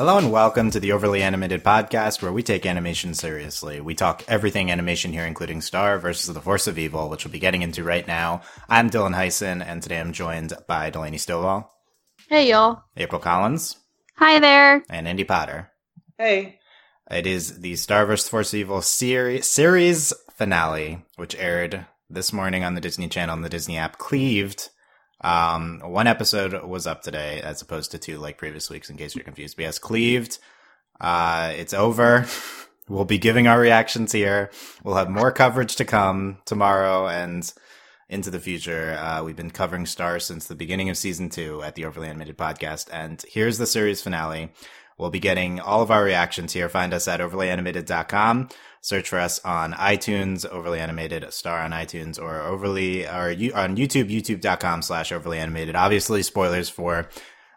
Hello and welcome to the Overly Animated podcast, where we take animation seriously. We talk everything animation here, including Star vs. the Forces of Evil, which we'll be getting into right now. I'm Dylan Hysen, and today I'm joined by Delaney Stovall. Hey, y'all. April Collins. Hi there. And Andy Potter. Hey. It is the Star vs. the Forces of Evil series finale, which aired this morning on the Disney Channel and the Disney app, Cleaved. One episode was up today as opposed to two like previous weeks, in case you're confused. But yes, Cleaved. It's over. We'll be giving our reactions here. We'll have more coverage to come tomorrow and into the future. We've been covering Star since the beginning of season 2 at the Overly Animated podcast, and here's the series finale. We'll be getting all of our reactions here. Find us at overlyanimated.com. Search for us on iTunes, Overly Animated, Star on iTunes, or on YouTube, youtube.com/overlyanimated. Obviously, spoilers for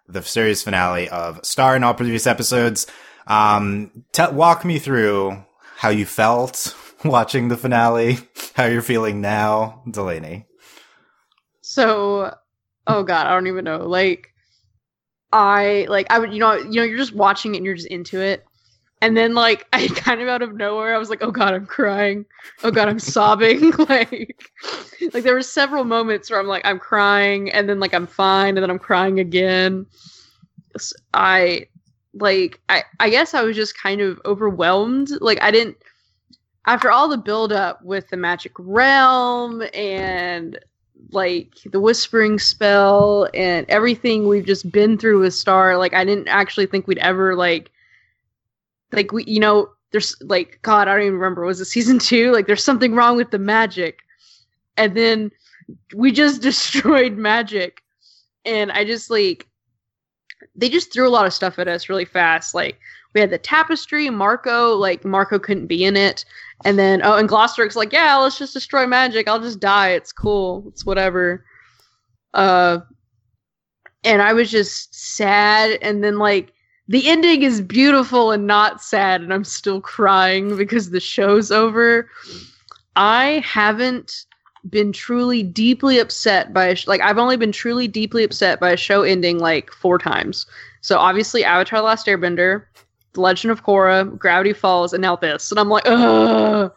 the series finale of Star and all previous episodes. Walk me through how you felt watching the finale, how you're feeling now, Delaney. So, oh God, I don't even know. You're just watching it and you're just into it. And then, I kind of out of nowhere, I was like, oh God, I'm crying. Oh God, I'm sobbing. like there were several moments where I'm like, I'm crying, and then, I'm fine, and then I'm crying again. I guess I was just kind of overwhelmed. After all the build-up with the magic realm and, the whispering spell and everything we've just been through with Star, I didn't actually think we'd ever, God, I don't even remember. Was it season 2? There's something wrong with the magic. And then we just destroyed magic. And I just, they just threw a lot of stuff at us really fast. We had the tapestry, Marco couldn't be in it. And then, and Glossaryck's yeah, let's just destroy magic. I'll just die. It's cool. It's whatever. And I was just sad. And then, the ending is beautiful and not sad, and I'm still crying because the show's over. I haven't been truly deeply upset by I've only been truly deeply upset by a show ending 4 times. So obviously Avatar: The Last Airbender, The Legend of Korra, Gravity Falls, and now this. And I'm like, ugh,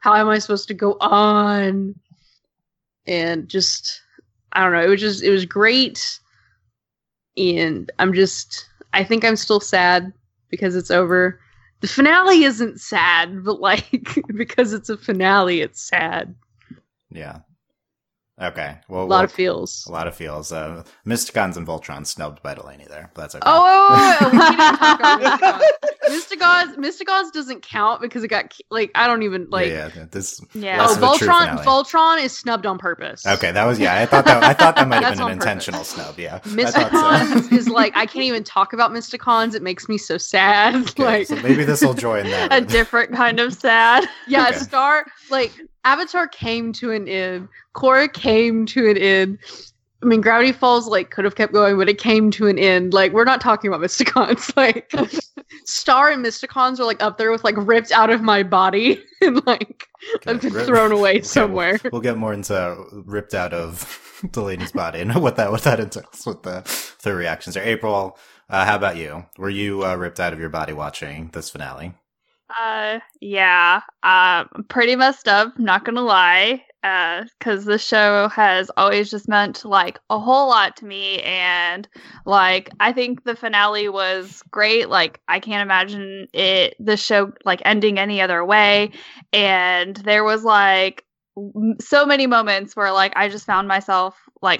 how am I supposed to go on? And just, I don't know. It was great. And I think I'm still sad because it's over. The finale isn't sad, but because it's a finale, it's sad. Yeah. Okay. Well, a lot of feels. Mysticons and Voltron snubbed by Delaney there, but that's okay. Mysticons doesn't count because it got I don't even Voltron is snubbed on purpose. Okay, that was I thought that might have been an intentional snub. Yeah, Mysticons is I can't even talk about Mysticons. It makes me so sad. Okay, so maybe this will join that. A different kind of sad. Yeah, okay. Star Avatar came to an end. Korra came to an end. I mean, Gravity Falls could have kept going, but it came to an end. We're not talking about Mysticons. Star and Mysticons are up there with ripped out of my body and thrown away somewhere. We'll get more into ripped out of Delaney's body and what that entails with the reactions there. April, how about you? Were you ripped out of your body watching this finale? Pretty messed up, not gonna lie, because the show has always just meant a whole lot to me, and I think the finale was great. I can't imagine the show ending any other way, and there was so many moments where I just found myself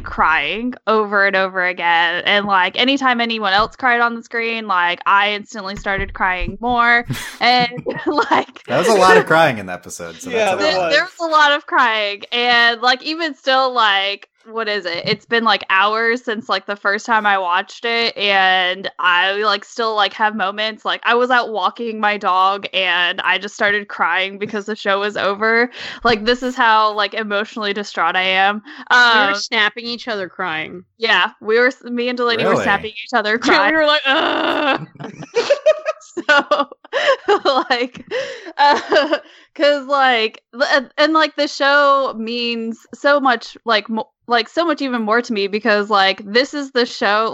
crying over and over again, and anytime anyone else cried on the screen, I instantly started crying more, and that was a lot of crying in the episode. So yeah, there was a lot of crying, and even still what is it? It's been hours since the first time I watched it, and I still have moments. I was out walking my dog and I just started crying because the show was over. This is how emotionally distraught I am. We were snapping each other crying. Yeah, me and Delaney were snapping each other crying. Yeah, we were ugh. So, because the show means so much, even more to me because this is the show,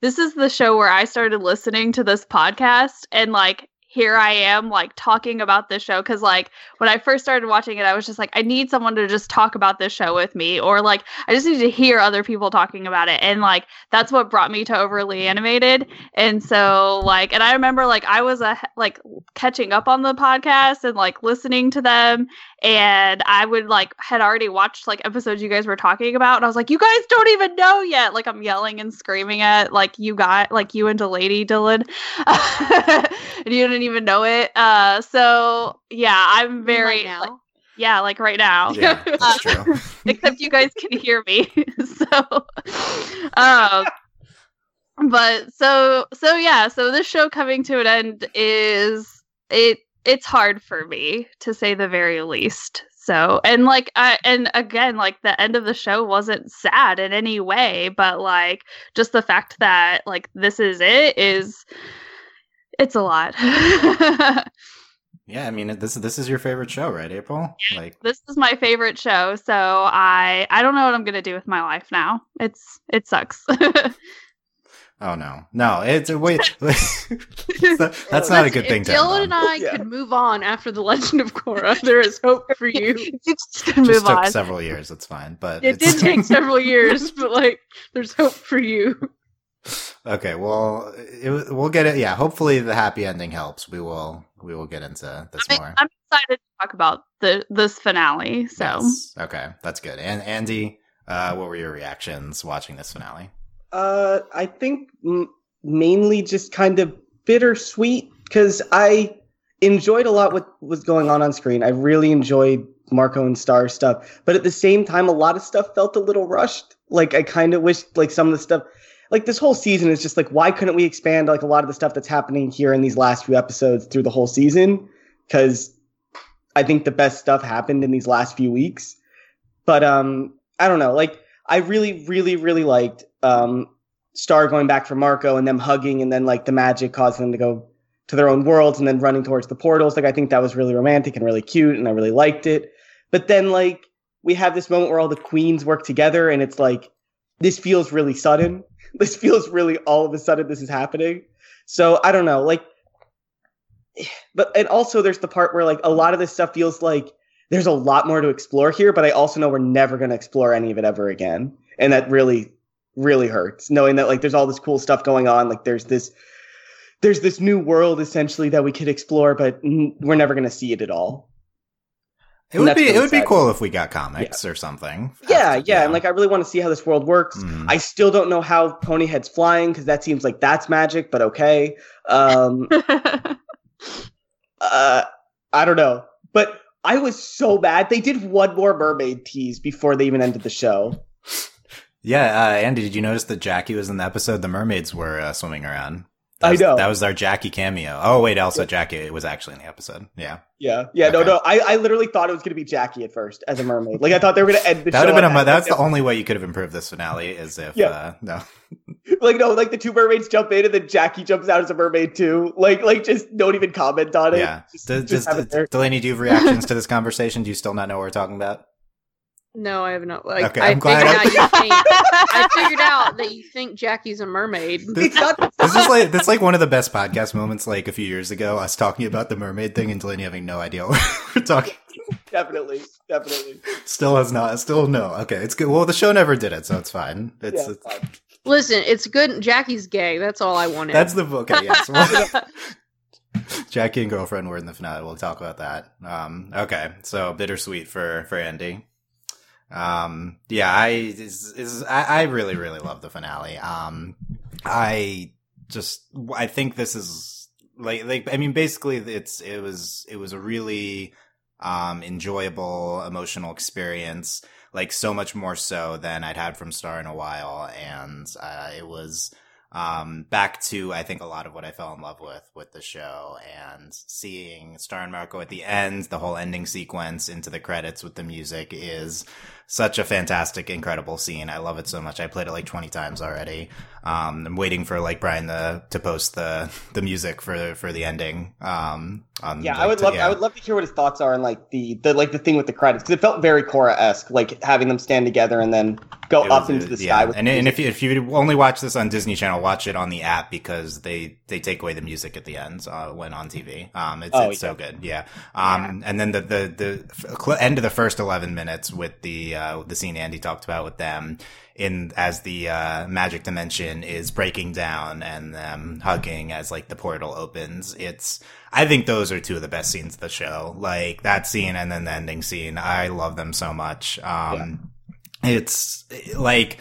this is the show where I started listening to this podcast, and like, here I am, like, talking about this show. Cause like, when I first started watching it, I was just like, I need someone to just talk about this show with me, or like, I just need to hear other people talking about it. And like, that's what brought me to Overly Animated. And so like, and I remember like, I was like catching up on the podcast and like listening to them. And I would like, had already watched like episodes you guys were talking about. And I was like, you guys don't even know yet. Like, I'm yelling and screaming at like, you got like you and Delaney, Dylan, and you didn't even know it. So yeah, I'm very right now. Like, yeah, like right now. Yeah, that's true. Except you guys can hear me. So but so yeah, so this show coming to an end is it's hard for me, to say the very least. So, and like, and again, like the end of the show wasn't sad in any way, but like just the fact that like this is it is, it's a lot. Yeah, I mean, this is your favorite show, right, April? Yeah, like, this is my favorite show, so I don't know what I'm gonna do with my life now. It sucks. Oh no! It's wait. That's not a good thing. Dylan and I could move on after The Legend of Korra. There is hope for you. It just took several years. It's fine, but it did take several years. But like, there's hope for you. Okay, well, we'll get it. Yeah, hopefully the happy ending helps. We will get into this more. I'm excited to talk about this finale. So yes. Okay, that's good. And Andy, what were your reactions watching this finale? I think mainly just kind of bittersweet, because I enjoyed a lot what was going on screen. I really enjoyed Marco and Star stuff, but at the same time, a lot of stuff felt a little rushed. Like, I kind of wished, like, some of the stuff, like, this whole season is just like, why couldn't we expand like a lot of the stuff that's happening here in these last few episodes through the whole season? Because I think the best stuff happened in these last few weeks. But I don't know, like, I really, really, really liked Star going back for Marco and them hugging, and then like the magic causing them to go to their own worlds and then running towards the portals. Like, I think that was really romantic and really cute, and I really liked it. But then like we have this moment where all the queens work together, and it's like, this feels really sudden. This feels really all of a sudden this is happening. So I don't know, like, but, and also there's the part where like a lot of this stuff feels like there's a lot more to explore here, but I also know we're never going to explore any of it ever again. And that really, really hurts, knowing that like there's all this cool stuff going on. Like, there's this new world essentially that we could explore, but we're never going to see it at all. It would be cool if we got comics or something. Yeah. And like, I really want to see how this world works. Mm. I still don't know how Ponyhead's flying, because that seems like that's magic, but okay. I don't know. But I was so bad. They did one more mermaid tease before they even ended the show. Yeah, Andy, did you notice that Jackie was in the episode? The mermaids were swimming around. I know. That was our Jackie cameo. Oh, wait, also Jackie was actually in the episode. Yeah. Okay. No. I literally thought it was going to be Jackie at first as a mermaid. Like, I thought they were going to end the show. That's the only way you could have improved this finale is if, no. Like, no, like the two mermaids jump in and then Jackie jumps out as a mermaid too. Like just don't even comment on it. Yeah. Just Delaney, do you have reactions to this conversation? Do you still not know what we're talking about? No, I have not. Like, okay, I figured out that you think Jackie's a mermaid. This is like one of the best podcast moments. Like a few years ago, us talking about the mermaid thing and Delaney having no idea what we're talking. Definitely. Still no. Okay, it's good. Well, the show never did it, so it's fine. It's fine. Listen, it's good. Jackie's gay. That's all I wanted. That's the book. Okay, yes. Well, Jackie and girlfriend were in the finale. We'll talk about that. Okay, so bittersweet for Andy. I really, really love the finale. I think this is like, I mean, basically it was a really, enjoyable emotional experience, like so much more so than I'd had from Star in a while. And, it was, back to, I think, a lot of what I fell in love with the show, and seeing Star and Marco at the end, the whole ending sequence into the credits with the music is such a fantastic, incredible scene. I love it so much. I played it like 20 times already. I'm waiting for like Brian to post the music for the ending. I would love to hear what his thoughts are on like the thing with the credits, because it felt very Korra-esque, like having them stand together and then go up into the sky. With and if you only watch this on Disney Channel, watch it on the app, because they take away the music at the end when on TV. So good, yeah. And then the end of the first 11 minutes with the scene Andy talked about with them in as the magic dimension is breaking down and them hugging as like the portal opens. I think those are two of the best scenes of the show. Like that scene and then the ending scene. I love them so much. It's like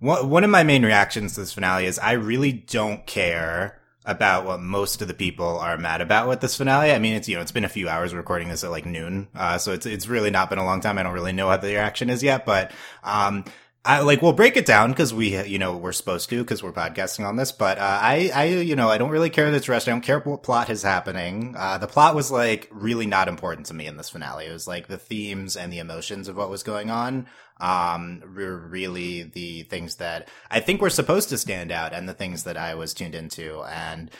one of my main reactions to this finale is I really don't care about what most of the people are mad about with this finale. I mean, it's been a few hours. We're recording this at like noon. So it's really not been a long time. I don't really know what the reaction is yet, but, we'll break it down because we're supposed to, because we're podcasting on this, but, I don't really care that it's rushed. I don't care what plot is happening. The plot was like really not important to me in this finale. It was like the themes and the emotions of what was going on. Were really the things that I think were supposed to stand out and the things that I was tuned into. And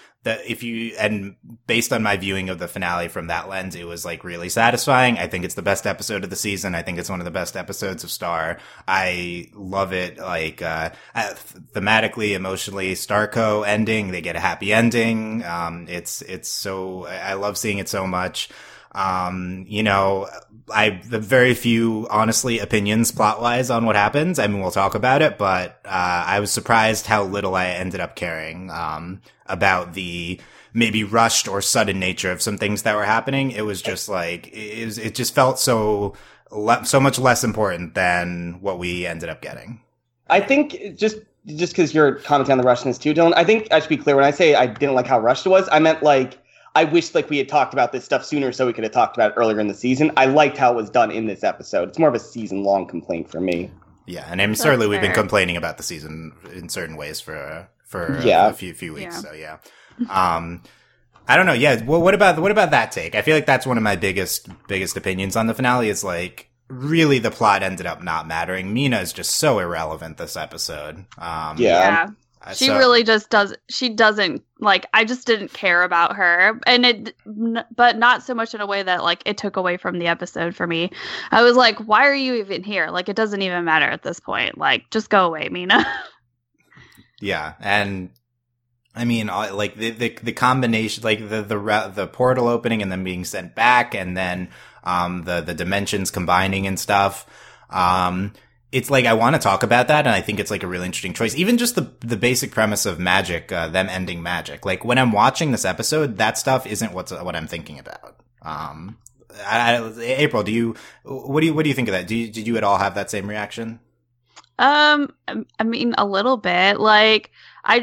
based on my viewing of the finale from that lens, it was like really satisfying. I think it's the best episode of the season. I think it's one of the best episodes of Star. I love it. Like, thematically, emotionally, Starco ending, they get a happy ending. It's so, I love seeing it so much. The very few, honestly, opinions plot-wise on what happens. I mean, we'll talk about it, but I was surprised how little I ended up caring about the maybe rushed or sudden nature of some things that were happening. It was just like it just felt so much less important than what we ended up getting. I think just because you're commenting on the rushness too, Dylan, I think I should be clear when I say I didn't like how rushed it was. I meant like, I wish like we had talked about this stuff sooner so we could have talked about it earlier in the season. I liked how it was done in this episode. It's more of a season-long complaint for me. Yeah, and we've been complaining about the season in certain ways for a few weeks. Yeah. So yeah. I don't know. Yeah. Well, what about that take? I feel like that's one of my biggest opinions on the finale is like really the plot ended up not mattering. Mina is just so irrelevant this episode. She really just doesn't like, I just didn't care about her, and but not so much in a way that like it took away from the episode for me. I was like, why are you even here? Like, it doesn't even matter at this point. Like, just go away, Mina. Yeah. And I mean, like the combination, like the portal opening and then being sent back and then, the dimensions combining and stuff. It's like, I want to talk about that, and I think it's like a really interesting choice. Even just the basic premise of magic, them ending magic. Like, when I'm watching this episode, that stuff isn't what I'm thinking about. April, what do you think of that? Did you at all have that same reaction? I mean, a little bit. Like, I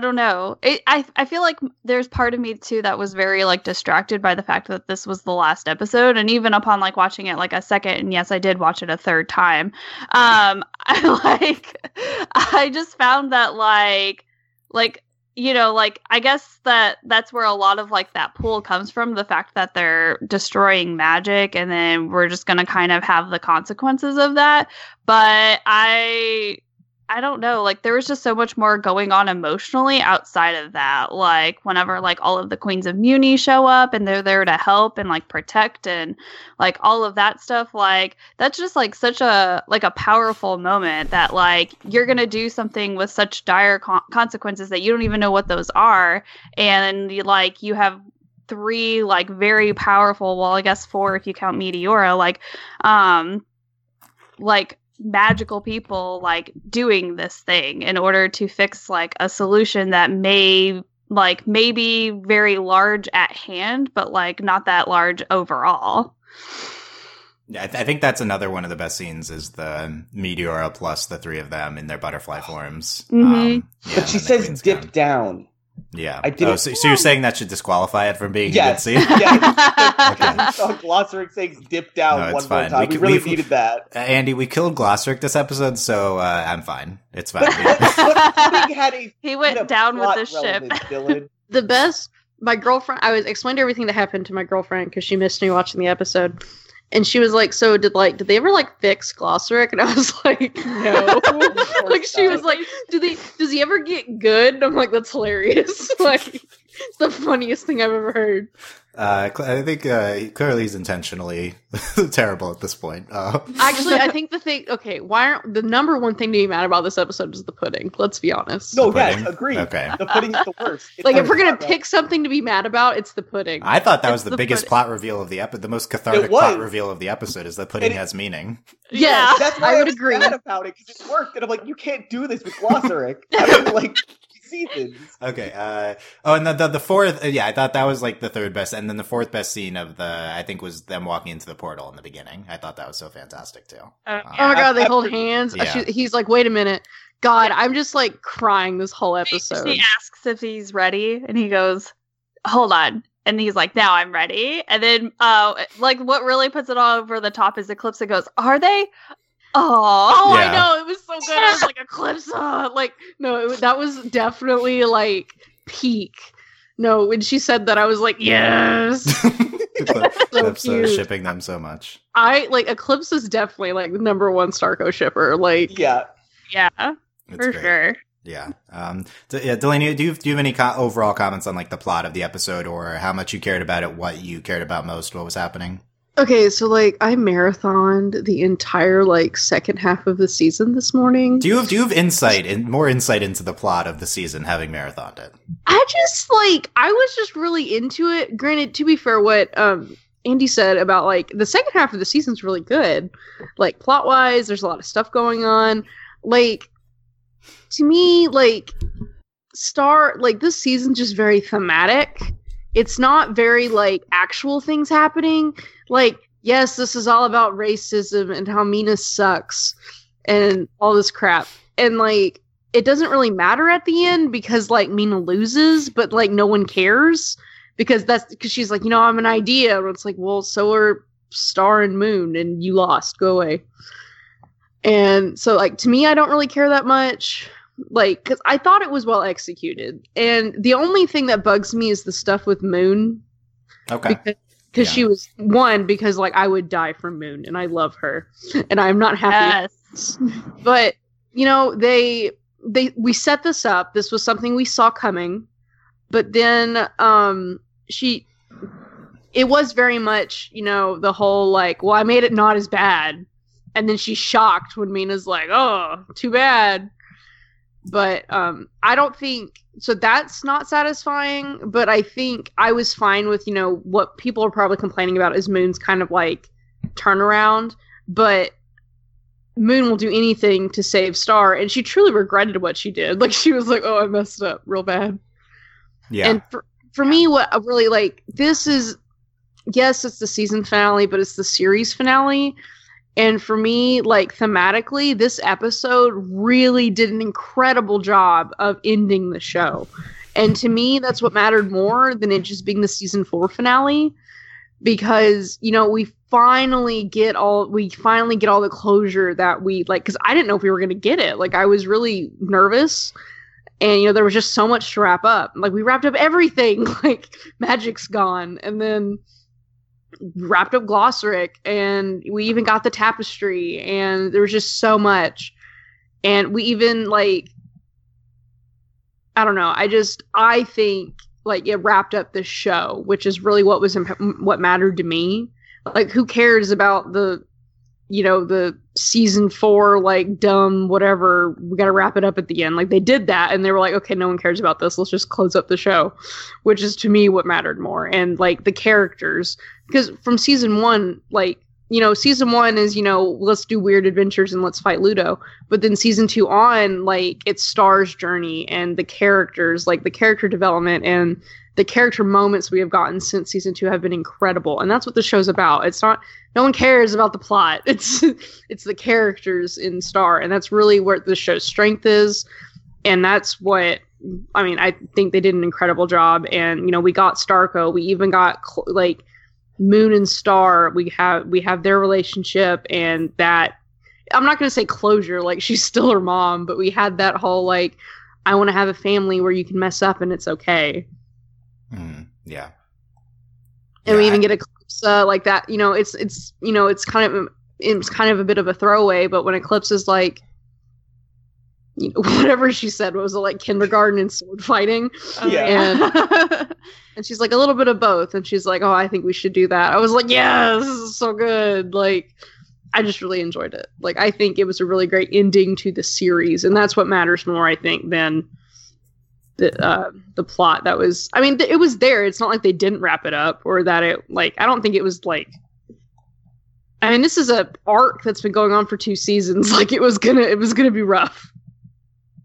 don't know. I feel like there's part of me too that was very like distracted by the fact that this was the last episode, and even upon like watching it like a second, and yes, I did watch it a third time. I just found that I guess that's where a lot of like that pull comes from, the fact that they're destroying magic, and then we're just gonna kind of have the consequences of that. But I don't know, like, there was just so much more going on emotionally outside of that. Like, whenever, like, all of the Queens of Muni show up and they're there to help and, like, protect and, like, all of that stuff, like, that's just, like, such a, like, a powerful moment that, like, you're going to do something with such dire consequences that you don't even know what those are. And, like, you have 3, like, very powerful, well, I guess 4 if you count Meteora, like, magical people like doing this thing in order to fix like a solution that may be very large at hand, but like not that large overall. Yeah, I think that's another one of the best scenes is the Meteora plus the 3 of them in their butterfly forms. Mm-hmm. But she says dip down. Yeah. I didn't. Oh, so you're saying that should disqualify it from being a good scene? Yeah. Okay. So Glossaryck saying dip down one more time. We really needed that. Andy, we killed Glossaryck this episode, so I'm fine. It's fine. He went down with the ship. The best, my girlfriend, I explained everything that happened to my girlfriend because she missed me watching the episode. And she was like, so did they ever fix Glossaryck? And I was like, no. She was like, does he ever get good? And I'm like, that's hilarious. It's the funniest thing I've ever heard. I think clearly he's intentionally terrible at this point. Actually, I think the number one thing to be mad about this episode is the pudding. Let's be honest. No, yes, agreed. Okay. The pudding is the worst. It's if we're going to pick something to be mad about, it's the pudding. I thought that was the biggest plot reveal of the episode. The most cathartic plot reveal of the episode is that pudding has meaning. Yeah, that's why I would agree. Mad about it because it worked. And I'm like, you can't do this with Glossaryck. Seasons. Okay. And the fourth. Yeah, I thought that was the third best, and then the fourth best scene of I think was them walking into the portal in the beginning. I thought that was so fantastic too. Oh my god, they hold hands. Yeah. He's like, wait a minute, God, I'm just crying this whole episode. She asks if he's ready, and he goes, "Hold on," and he's like, "Now I'm ready." And then, what really puts it all over the top is Eclipsa goes, "Are they?" Oh, yeah. I know. It was so good. I was like, Eclipsa. That was definitely peak. No, when she said that, I was like, yes. Eclipsa shipping them so much. Eclipse is definitely the number one Starco shipper. Yeah, it's for great. Sure. Yeah. Delaney, do you have any overall comments on the plot of the episode or how much you cared about it, what you cared about most, what was happening? Okay, so I marathoned the entire second half of the season this morning. Do you have more insight into the plot of the season having marathoned it? I just I was just really into it. Granted, to be fair, what Andy said about the second half of the season's really good. Plot wise, there's a lot of stuff going on. To me, this season's just very thematic. It's not very, actual things happening. Yes, this is all about racism and how Mina sucks and all this crap. And, it doesn't really matter at the end because, Mina loses, but, no one cares. Because she's like, I'm an idea. And it's well, so are Star and Moon, and you lost. Go away. And so, to me, I don't really care that much. Because I thought it was well executed. And the only thing that bugs me is the stuff with Moon. Okay. Because she was one, because I would die for Moon and I love her. And I'm not happy. Yes. But, we set this up. This was something we saw coming. But then it was very much, the whole well, I made it not as bad. And then she's shocked when Mina's like, oh, too bad. But I don't think so. That's not satisfying. But I think I was fine with what people are probably complaining about is Moon's kind of turnaround. But Moon will do anything to save Star, and she truly regretted what she did. She was like, "Oh, I messed up real bad." Yeah. And for me, what I really this is yes, it's the season finale, but it's the series finale. And for me, thematically, this episode really did an incredible job of ending the show. And to me, that's what mattered more than it just being the season 4 finale. Because, we finally get all the closure that we, because I didn't know if we were going to get it. I was really nervous. And, there was just so much to wrap up. We wrapped up everything. Magic's gone. And then wrapped up Glossaryck, and we even got the tapestry, and there was just so much. And we even I don't know. I think it wrapped up the show, which is really what was what mattered to me. Who cares about the the season 4 dumb whatever? We got to wrap it up at the end. They did that, and they were like, okay, no one cares about this. Let's just close up the show, which is to me what mattered more. And the characters. Because from season 1, season 1 is, let's do weird adventures and let's fight Ludo. But then season 2 on, it's Star's journey and the characters, the character development and the character moments we have gotten since season 2 have been incredible. And that's what the show's about. It's not, no one cares about the plot. It's the characters in Star. And that's really where the show's strength is. And that's what, I mean, I think they did an incredible job. And, we got Starco. We even got, Moon and Star, we have their relationship, and that I'm not going to say closure, she's still her mom, but we had that whole I want to have a family where you can mess up and it's okay. Yeah. And we even get a Eclipsa, like that, you know, it's kind of a bit of a throwaway, but when Eclipse is like, you know, whatever she said, what was it, like kindergarten and sword fighting? Yeah. And she's like, a little bit of both. And she's like, oh, I think we should do that. I was like, yeah, this is so good. Like, I just really enjoyed it. Like, I think it was a really great ending to the series. And that's what matters more, I think, than the plot. That was, I mean, it was there. It's not like they didn't wrap it up or that it, like, I don't think it was like, I mean, this is an arc that's been going on for 2 seasons. Like, it was gonna be rough.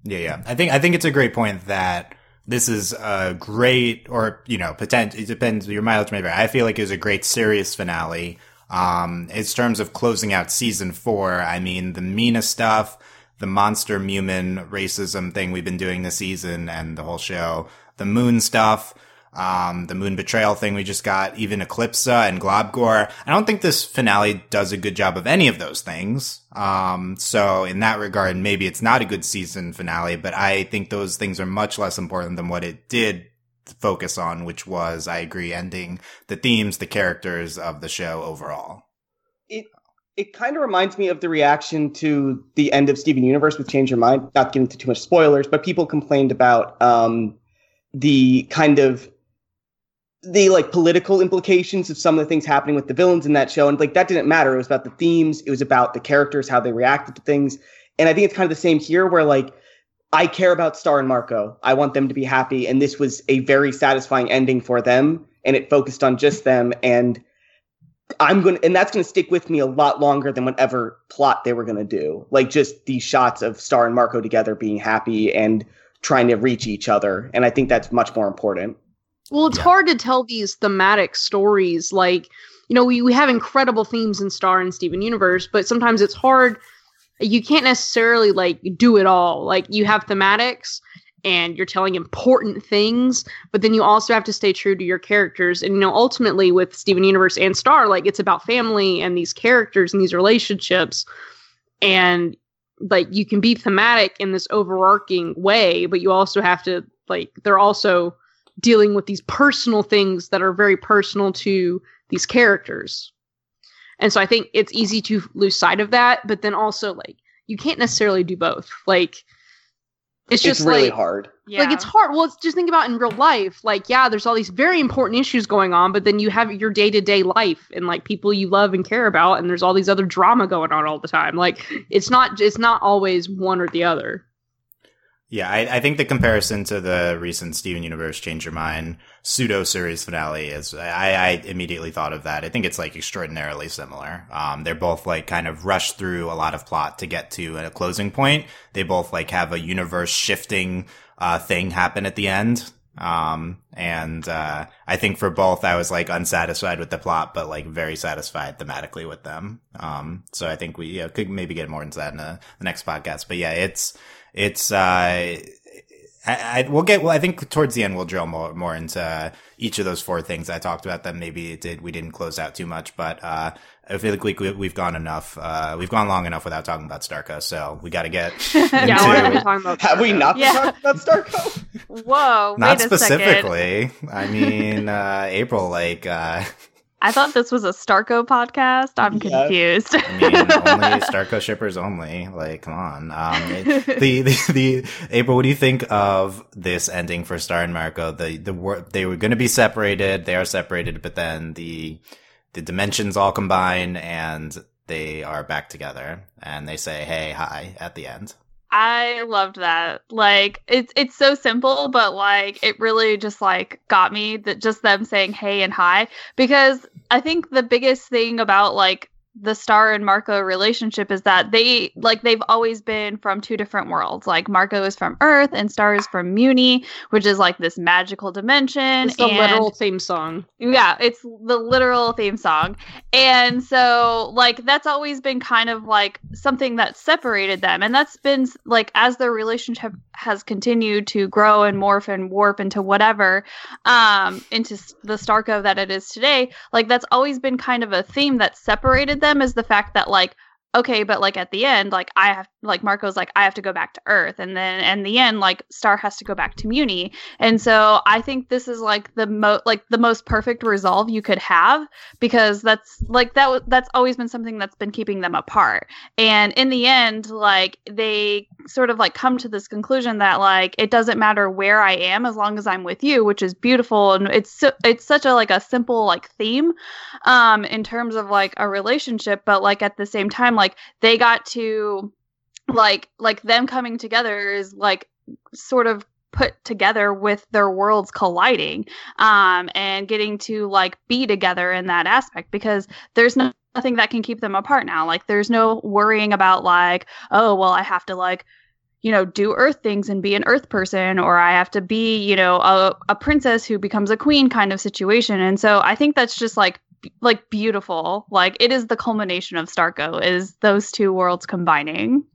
Yeah. I think it's a great point that this is a great, or, you know, potential, it depends your mileage may vary. I feel like it was a great series finale. In terms of closing out season 4, I mean, the Mina stuff, the monster Mumin racism thing we've been doing this season and the whole show, the Moon stuff, the Moon betrayal thing we just got, even Eclipsa and Globgore. I don't think this finale does a good job of any of those things. So in that regard, maybe it's not a good season finale, but I think those things are much less important than what it did focus on, which was, I agree, ending the themes, the characters of the show overall. It kind of reminds me of the reaction to the end of Steven Universe with Change Your Mind, not getting into too much spoilers, but people complained about the kind of the like political implications of some of the things happening with the villains in that show. And like, that didn't matter. It was about the themes. It was about the characters, how they reacted to things. And I think it's kind of the same here where like, I care about Star and Marco. I want them to be happy. And this was a very satisfying ending for them. And it focused on just them. And that's going to stick with me a lot longer than whatever plot they were going to do. Like just these shots of Star and Marco together being happy and trying to reach each other. And I think that's much more important. Well, it's hard to tell these thematic stories. Like, you know, we have incredible themes in Star and Steven Universe, but sometimes it's hard. You can't necessarily, like, do it all. Like, you have thematics, and you're telling important things, but then you also have to stay true to your characters. And, you know, ultimately with Steven Universe and Star, like, it's about family and these characters and these relationships. And, like, you can be thematic in this overarching way, but you also have to, like, they're also dealing with these personal things that are very personal to these characters. And so I think it's easy to lose sight of that, but then also like you can't necessarily do both. Like it's just really like, hard. Yeah. Like it's hard. Well, it's just think about in real life. Like, yeah, there's all these very important issues going on, but then you have your day-to-day life and like people you love and care about, and there's all these other drama going on all the time. Like it's not always one or the other. Yeah, I think the comparison to the recent Steven Universe Change Your Mind pseudo-series finale is, I immediately thought of that. I think it's, like, extraordinarily similar. They're both, like, kind of rushed through a lot of plot to get to a closing point. They both, like, have a universe-shifting thing happen at the end. And I think for both, I was, like, unsatisfied with the plot, but, like, very satisfied thematically with them. So I think we could maybe get more into that in the next podcast. But, yeah, I think towards the end we'll drill more into each of those 4 things I talked about that maybe we didn't close out too much, but I feel like we've gone enough. We've gone long enough without talking about Starco, so we got to get. Have we not talked about Starco? Whoa, not specifically. Second. I mean, April, like. I thought this was a Starco podcast. I'm confused. I mean, only Starco shippers only. Like, come on. April, what do you think of this ending for Star and Marco? They were going to be separated. They are separated, but then the dimensions all combine and they are back together. And they say, "Hey, hi" at the end. I loved that. Like, it's so simple, but like it really just like got me, that just them saying hey and hi, because I think the biggest thing about like the Star and Marco relationship is that they like they've always been from 2 different worlds. Like Marco is from Earth and Star is from Muni, which is like this magical dimension. It's the literal theme song. Yeah, it's the literal theme song. And so like that's always been kind of like something that separated them. And that's been like as their relationship has continued to grow and morph and warp into whatever, into the Starco that it is today, like that's always been kind of a theme that separated them, is the fact that like, okay, but like at the end, like I have, like Marco's like, I have to go back to Earth. And then in the end, like Star has to go back to Muni. And so I think this is like the most perfect resolve you could have, because that's like, that's always been something that's been keeping them apart. And in the end, like they sort of like come to this conclusion that like, it doesn't matter where I am as long as I'm with you, which is beautiful. And it's such a, like a simple like theme in terms of like a relationship, but like at the same time, like they got to like them coming together is like sort of put together with their worlds colliding and getting to like be together in that aspect, because there's nothing that can keep them apart now. Like there's no worrying about like, oh, well, I have to like, you know, do Earth things and be an Earth person, or I have to be, you know, a princess who becomes a queen kind of situation. And so I think that's just like beautiful. Like it is the culmination of Starco, is those two worlds combining.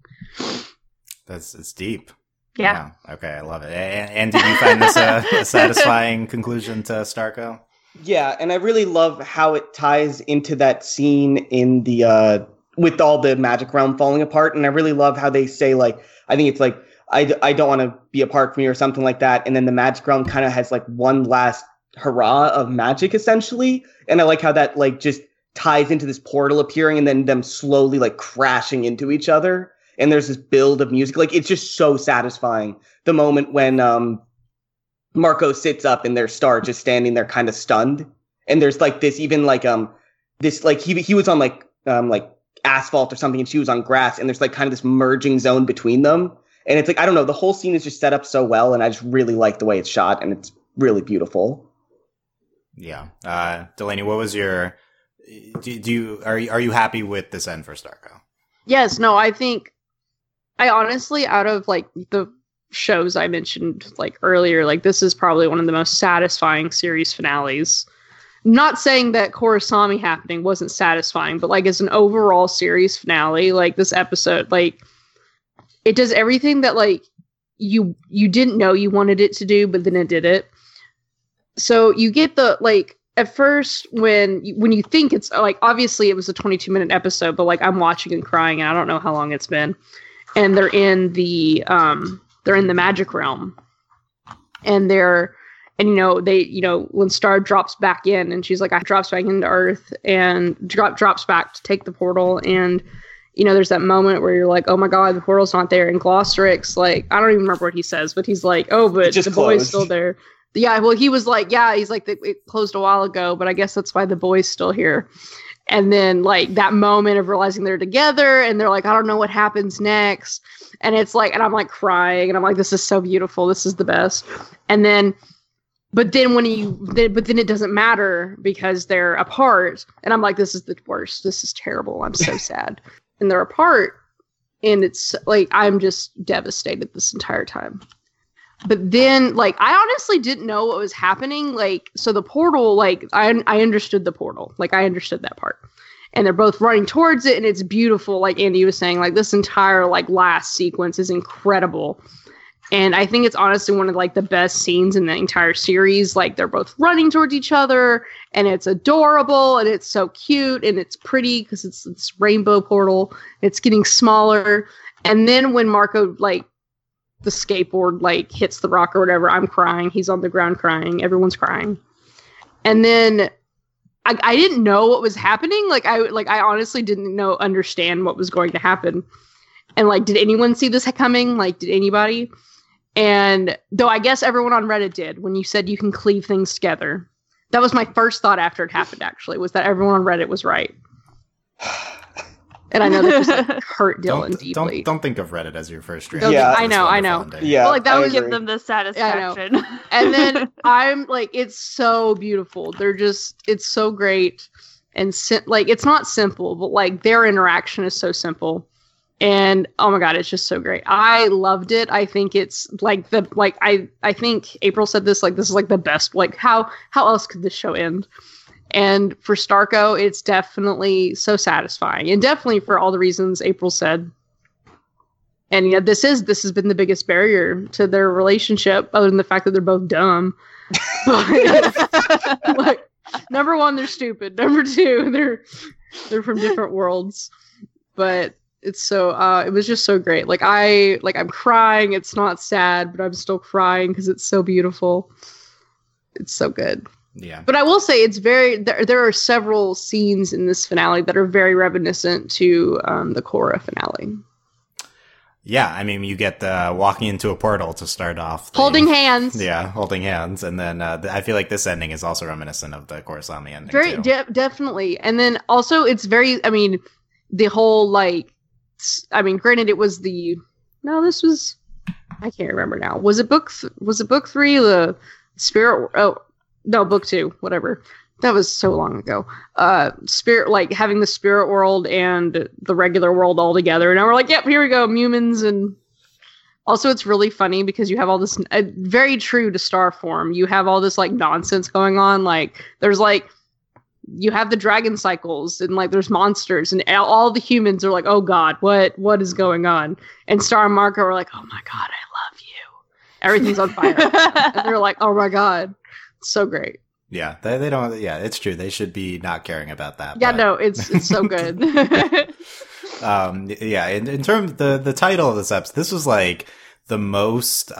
It's deep. Yeah. Wow. Okay, I love it. And did you find this a satisfying conclusion to Starco? Yeah, and I really love how it ties into that scene in the with all the magic realm falling apart. And I really love how they say, like, I think it's like, I don't want to be apart from you or something like that. And then the magic realm kind of has like one last hurrah of magic essentially. And I like how that like just ties into this portal appearing and then them slowly like crashing into each other. And there's this build of music. Like it's just so satisfying. The moment when Marco sits up and there's Star just standing there kind of stunned. And there's like this even like this like he was on like asphalt or something, and she was on grass, and there's like kind of this merging zone between them, and it's like, I don't know, the whole scene is just set up so well, and I just really like the way it's shot, and it's really beautiful. Yeah. Delaney, what was your are you happy with this end for Starco? Yes. No, I think I honestly, out of like the shows I mentioned like earlier, like this is probably one of the most satisfying series finales. Not saying that Korrasami happening wasn't satisfying, but like as an overall series finale, like this episode, like it does everything that like you didn't know you wanted it to do, but then it did it. So you get the like at first when you think it's like, obviously it was a 22-minute episode, but like I'm watching and crying and I don't know how long it's been. And they're in the magic realm, and when Star drops back in and she's like, I drops back into Earth and drops back to take the portal. And, you know, there's that moment where you're like, oh my God, the portal's not there. And Glossaryck's like, I don't even remember what he says, but he's like, oh, but the boy's still there. Yeah. Well, he was like, yeah, he's like, it closed a while ago, but I guess that's why the boy's still here. And then like that moment of realizing they're together and they're like, I don't know what happens next. And it's like, and I'm like crying and I'm like, this is so beautiful. This is the best. And then, But then it doesn't matter because they're apart. And I'm like, this is the worst. This is terrible. I'm so sad. And they're apart. And it's like, I'm just devastated this entire time. But then, like, I honestly didn't know what was happening. Like, so the portal, like, I understood the portal. Like, I understood that part. And they're both running towards it. And it's beautiful. Like Andy was saying, like, this entire, like, last sequence is incredible. And I think it's honestly one of like the best scenes in the entire series. Like they're both running towards each other, and it's adorable, and it's so cute, and it's pretty because it's this rainbow portal. It's getting smaller, and then when Marco like the skateboard like hits the rock or whatever, I'm crying. He's on the ground crying. Everyone's crying, and then I didn't know what was happening. I honestly didn't understand what was going to happen, and like did anyone see this coming? Like did anybody? And though I guess everyone on Reddit did, when you said you can cleave things together, that was my first thought after it happened, actually, was that everyone on Reddit was right. And I know that just like, hurt Dylan deeply. Don't think of Reddit as your first reaction. Yeah, I know. Yeah, but, like that would give them the satisfaction. Yeah, and then I'm like, it's so beautiful. They're just, it's so great. And like, it's not simple, but like their interaction is so simple. And oh my God, it's just so great. I loved it. I think it's like the, like, I think April said this, like, this is like the best, like how else could this show end? And for Starco, it's definitely so satisfying, and definitely for all the reasons April said. And yeah, this has been the biggest barrier to their relationship other than the fact that they're both dumb. But, like, number one, they're stupid. Number two, they're from different worlds. but it's so it was just so great. Like I'm crying. It's not sad, but I'm still crying because it's so beautiful. It's so good. Yeah. But I will say it's very there are several scenes in this finale that are very reminiscent to the Korra finale. Yeah, I mean, you get the walking into a portal to start off. Holding hands. Yeah, holding hands. And then I feel like this ending is also reminiscent of the Korra ending. Very definitely. And then also it's very, I mean, the whole like, I mean, granted it was the, no, this was, I can't remember now. Was it book three, the spirit, oh, no, book two, whatever. That was so long ago. Spirit, like having the spirit world and the regular world all together. Now we're like, yep, here we go, humans. And also, it's really funny because you have all this very true to star form. You have all this like nonsense going on. Like there's like you have the dragon cycles and like there's monsters and all the humans are like, oh god, what is going on? And Star and Marco are like, oh my god, I love you. Everything's on fire. And they're like, oh my god, it's so great. Yeah, they don't. Yeah, it's true. They should be not caring about that. Yeah, but. No, it's so good. Yeah, in terms of the title of this episode, this was like the most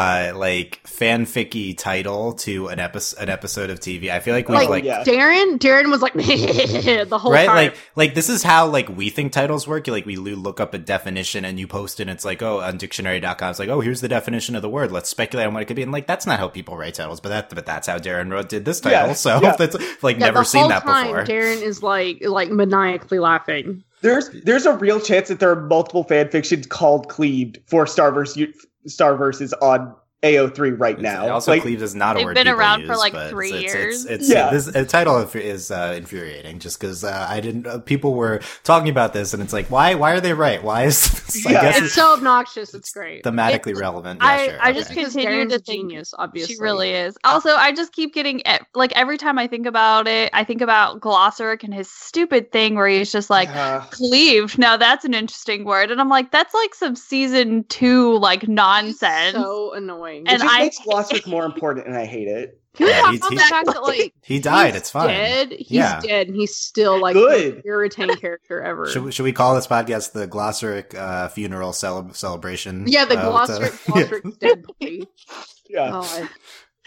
like fanficky title to an episode of TV. I feel like we like yeah. Darren was like the whole time. Like this is how like we think titles work. Like we look up a definition and you post it and it's like, oh, on dictionary.com it's like, oh, here's the definition of the word, let's speculate on what it could be. And like that's not how people write titles, but that's how Darren did this title. Yeah. So yeah. That's like yeah, never seen that time, before. Darren is like maniacally laughing. There's a real chance that there are multiple fan fictions called Cleaved for Star versus on AO3 right now. Also, like, Cleaved is not a word people use. They've been around for like 3 years. The title is infuriating just because I didn't. People were talking about this, and it's like, why are they right? Why is this? Yeah. I guess it's so obnoxious. It's great. Thematically relevant. I just continue to think genius. Obviously, she really is. Also, I just keep getting like every time I think about it, I think about Glossaryck and his stupid thing where he's just like Cleaved. Now that's an interesting word, and I'm like, that's like some season 2 like nonsense. So annoying. And it makes Glossaryck more important, and I hate it. Yeah, he died. It's fine. Dead. He's dead, and he's still like the irritating character ever. Should we call this podcast the Glossaryck funeral celebration? Yeah, the Glossaryck dead party. Yeah.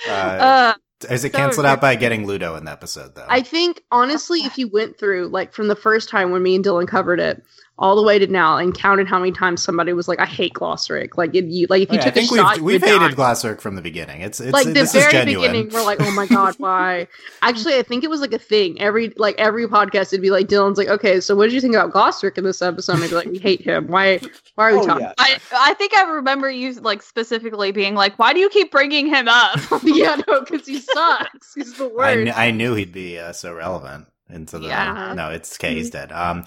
Oh, is it canceled out by getting Ludo in the episode, though? I think, honestly, if you went through, like, from the first time when me and Dylan covered it, all the way to now, and counted how many times somebody was like, "I hate Glossaryck." Like, if you took a shot, we've hated Glossaryck from the beginning. It's like the very beginning. We're like, "Oh my god, why?" Actually, I think it was like a thing. Every podcast, it'd be like Dylan's like, "Okay, so what did you think about Glossaryck in this episode?" And I'd be like, "We hate him. Why are we talking?" Yeah. I think I remember you like specifically being like, "Why do you keep bringing him up?" Yeah, no, because he sucks. He's the worst. I knew he'd be so relevant into the. Yeah. No, it's okay. He's dead. Okay.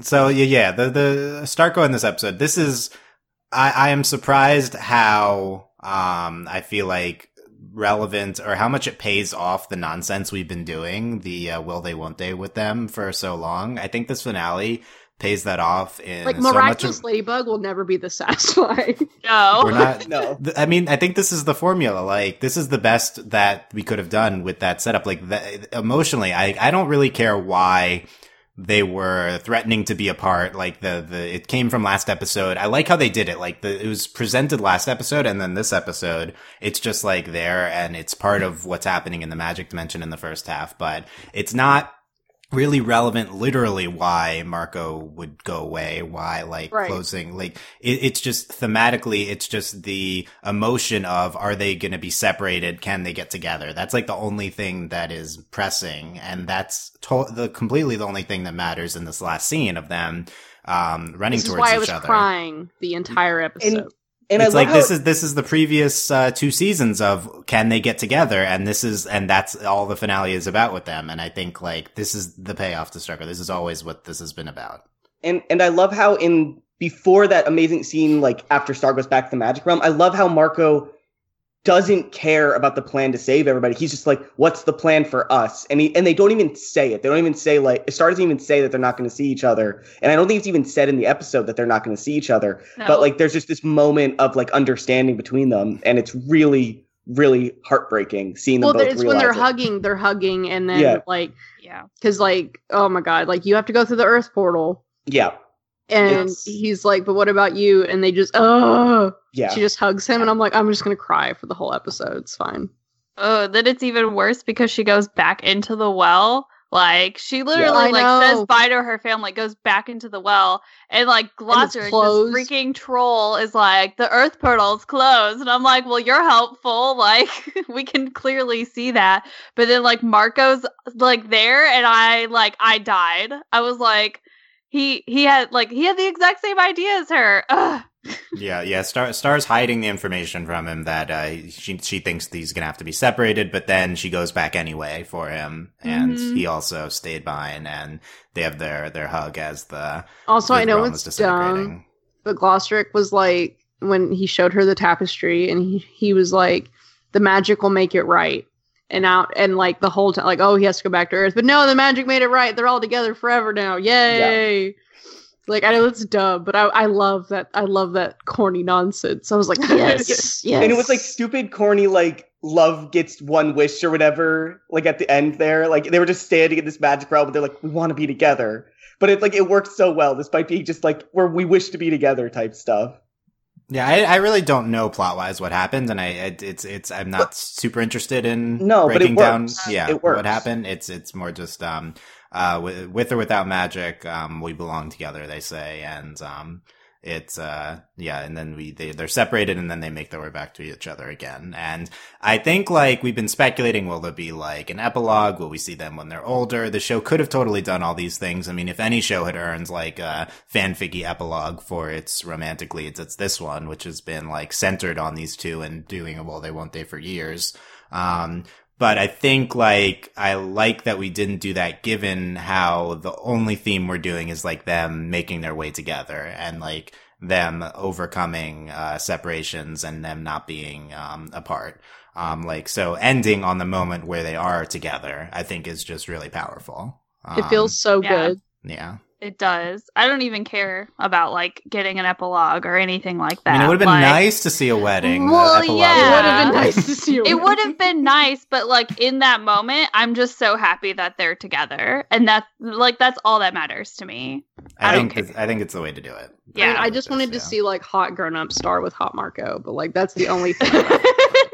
So yeah, the Starko in this episode. This is I am surprised how I feel like relevant or how much it pays off the nonsense we've been doing the will they won't they with them for so long. I think this finale pays that off in like so miraculous much of, ladybug will never be the satisfied. No, we're not. No, I mean I think this is the formula. Like this is the best that we could have done with that setup. Like that, emotionally, I don't really care why. They were threatening to be apart, like the it came from last episode. I like how they did it, like it was presented last episode, and then this episode, it's just like there, and it's part of what's happening in the magic dimension in the first half, but it's not really relevant literally why Marco would go away, why like right. Closing like it's just thematically it's just the emotion of are they going to be separated, can they get together, that's like the only thing that is pressing, and that's completely the only thing that matters in this last scene of them running towards each other. This is why I was crying the entire episode. And it's like this is the previous 2 seasons of can they get together, and that's all the finale is about with them. And I think like this is the payoff to Starko. This is always what this has been about. And I love how in before that amazing scene, like after Star goes back to the magic realm, I love how Marco doesn't care about the plan to save everybody. He's just like, what's the plan for us? And they don't even say it. They don't even say like Star doesn't even say that they're not going to see each other. And I don't think it's even said in the episode that they're not going to see each other. No. But like there's just this moment of like understanding between them, and it's really really heartbreaking seeing them both realize when they're hugging, and then because oh my god, you have to go through the Earth portal. Yeah. And he's like, but what about you? And they just, she just hugs him. And I'm like, I'm just going to cry for the whole episode. It's fine. Oh, then it's even worse because she goes back into the well. Like, she literally, says bye to her family, goes back into the well. And, Glossaryck, this freaking troll, is like, the Earth portal's closed. And I'm like, well, you're helpful. We can clearly see that. But then, Marco's, there. And I died. I was like... He had the exact same idea as her. Ugh. Yeah. Star's hiding the information from him that she thinks he's gonna have to be separated, but then she goes back anyway for him, and he also stayed behind. And they have their hug as the also. I know it's dumb, but Glossaryck was like, when he showed her the tapestry, and he was like, the magic will make it right. And out, and the whole time, he has to go back to Earth, but no, the magic made it right. They're all together forever now. Yay! Yeah. I know it's dumb, but I love that. I love that corny nonsense. I was like, yes, yes. And it was stupid, corny, love gets one wish or whatever. At the end there, they were just standing in this magic realm, but they're like, we want to be together. But it's it worked so well, despite being just where we wish to be together type stuff. Yeah, I really don't know plot-wise what happened, and I'm not super interested in breaking down what happened. It's more just with or without magic, we belong together, they say, and and then they're separated, and then they make their way back to each other again. And I think we've been speculating, will there be an epilogue? Will we see them when they're older? The show could have totally done all these things. I mean, if any show had earned a fanficky epilogue for its romantic leads, it's this one, which has been centered on these two and doing a will they won't they for years. But I think, I like that we didn't do that, given how the only theme we're doing is, them making their way together and, them overcoming separations and them not being apart. So ending on the moment where they are together, I think, is just really powerful. It feels so good. Yeah. It does. I don't even care about getting an epilogue or anything like that. I mean, it would have been nice to see a wedding. Well, yeah, it would have been nice to see. It would have been nice, but in that moment, I'm just so happy that they're together, and that's that's all that matters to me. I think it's the way to do it. Yeah, I just wanted to see hot grown-up Star with hot Marco, but that's the only thing.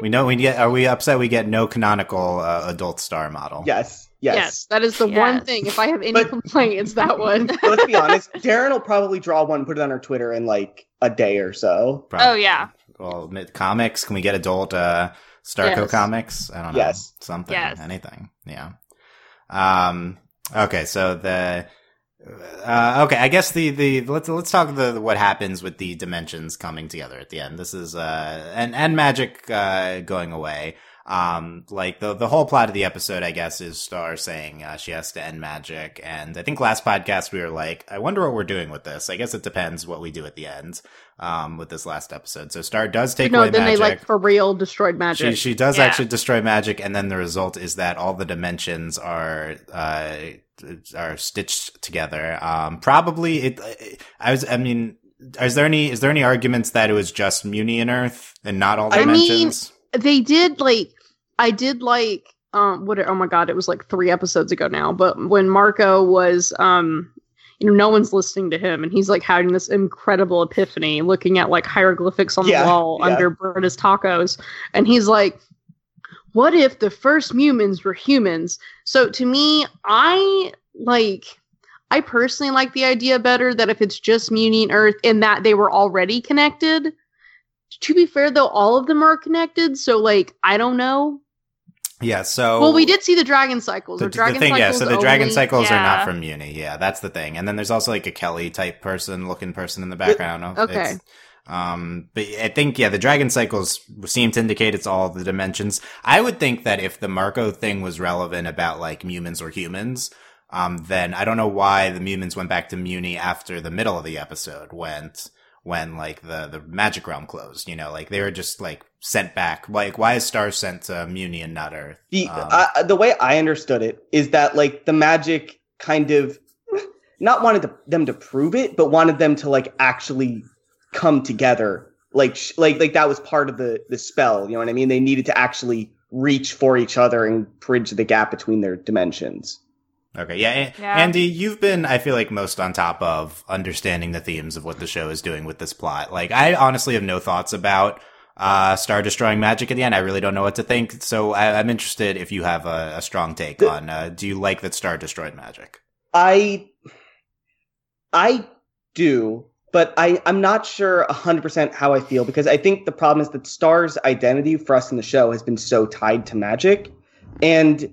We know are we upset we get no canonical adult Star model? Yes, that is the one thing. If I have any complaint, it's that one. Let's be honest. Darren will probably draw one, put it on her Twitter in a day or so. Probably. Oh, yeah. Well, comics. Can we get adult Starco comics? I don't know. Yes. Something. Yes. Anything. Yeah. Okay, so the... I guess let's talk what happens with the dimensions coming together at the end. This is and magic going away. The whole plot of the episode, I guess, is Star saying she has to end magic. And I think last podcast we were like, I wonder what we're doing with this. I guess it depends what we do at the end with this last episode. So Star does take away magic. They for real destroyed magic. She does actually destroy magic, and then the result is that all the dimensions are stitched together. Probably is there any arguments that it was just Muni and Earth and not all dimensions? They did, oh my god, it was 3 episodes ago now, but when Marco was, no one's listening to him, and he's, having this incredible epiphany, looking at, hieroglyphics on the wall under Berta's tacos, and he's like, what if the first humans were humans? So, to me, I personally like the idea better that if it's just Muni and Earth, and that they were already connected. To be fair, though, all of them are connected, so, I don't know. Yeah, so... Well, we did see the dragon cycles. The dragon cycles are not from Muni. Yeah, that's the thing. And then there's also, a Kelly-type looking person in the background. Okay. It's, but I think, the dragon cycles seem to indicate it's all the dimensions. I would think that if the Marco thing was relevant about, humans or humans... then I don't know why the humans went back to Muni after the middle of the episode when the magic realm closed, they were just sent back. Why is Star sent to Muni and not Earth? The way I understood it is that the magic kind of not wanted them to prove it, but wanted them to actually come together like that was part of the spell. You know what I mean? They needed to actually reach for each other and bridge the gap between their dimensions. Okay, yeah. Andy, you've been, I feel like, most on top of understanding the themes of what the show is doing with this plot. Like, I honestly have no thoughts about Star destroying magic at the end. I really don't know what to think. So I'm interested if you have a strong take on, do you like that Star destroyed magic? I do, but I'm not sure 100% how I feel, because I think the problem is that Star's identity for us in the show has been so tied to magic, and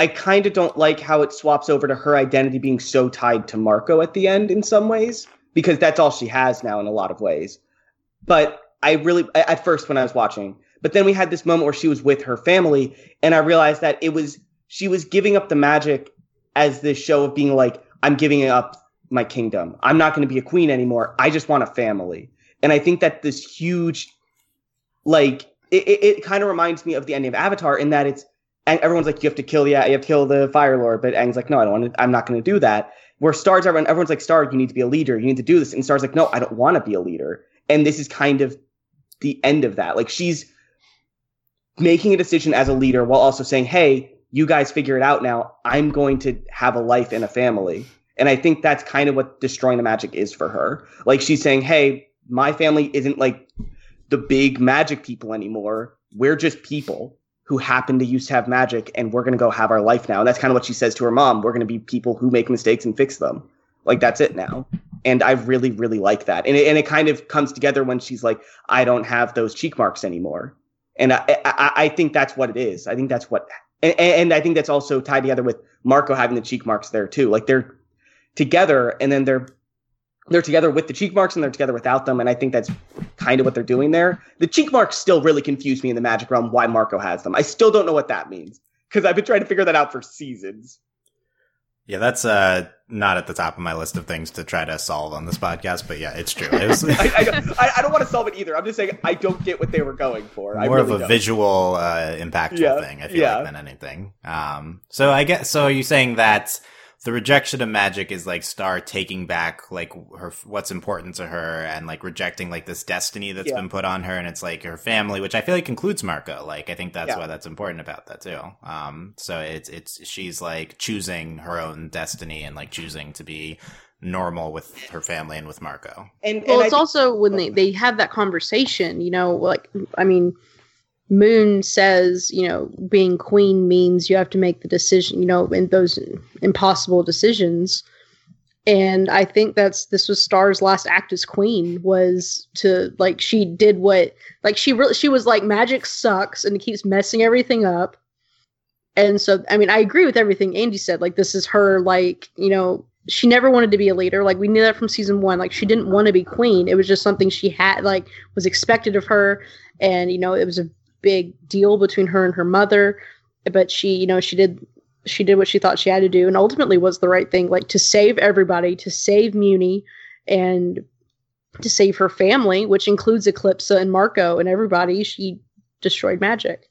I kind of don't like how it swaps over to her identity being so tied to Marco at the end in some ways, because that's all she has now in a lot of ways. But I really, at first when I was watching, but then we had this moment where she was with her family, and I realized that she was giving up the magic as this show of being like, I'm giving up my kingdom. I'm not going to be a queen anymore. I just want a family. And I think that this huge, like, it kind of reminds me of the ending of Avatar, in that it's, and everyone's like, you have to kill the Fire Lord. But Aang's like, no, I don't want to, I'm not going to do that. Where Star's, everyone's like, Star, you need to be a leader. You need to do this. And Star's like, no, I don't want to be a leader. And this is kind of the end of that. Like, she's making a decision as a leader while also saying, hey, you guys figure it out now. I'm going to have a life and a family. And I think that's kind of what destroying the magic is for her. Like, she's saying, hey, my family isn't like the big magic people anymore. We're just people who happen to used to have magic, and we're going to go have our life now. And that's kind of what she says to her mom. We're going to be people who make mistakes and fix them. Like, that's it now. And I really, really like that. And it kind of comes together when she's like, I don't have those cheek marks anymore. And I think that's what it is. I think that's what, and I think that's also tied together with Marco having the cheek marks there too. Like, they're together, and then they're together with the cheek marks, and they're together without them. And I think that's kind of what they're doing there. The cheek marks still really confuse me in the magic realm, why Marco has them. I still don't know what that means, because I've been trying to figure that out for seasons. Yeah, that's not at the top of my list of things to try to solve on this podcast, but yeah, it's true. It was I don't want to solve it either. I'm just saying I don't get what they were going for. More really of a don't. Visual impactful thing, I feel like, than anything. So I guess, so are you saying that the rejection of magic is like Star taking back like her, what's important to her, and like rejecting like this destiny that's been put on her, and it's like her family, which I feel like includes Marco. Like, I think that's why that's important about that too. So it's she's like choosing her own destiny and like choosing to be normal with her family and with Marco. And well, it's also when they have that conversation, you know, like, I mean, Moon says, you know, being queen means you have to make the decision, you know, and those impossible decisions. And I think this was Star's last act as queen, was to, like, she did what, like, she was like, magic sucks and it keeps messing everything up. And so, I mean, I agree with everything Andy said. Like, this is her, like, you know, she never wanted to be a leader. Like, we knew that from season one. Like, she didn't want to be queen. It was just something she had, like, was expected of her. And, you know, it was a big deal between her and her mother, but she, you know, she did what she thought she had to do, and ultimately was the right thing, like, to save everybody, to save Muni, and to save her family, which includes Eclipsa and Marco and everybody. She destroyed magic.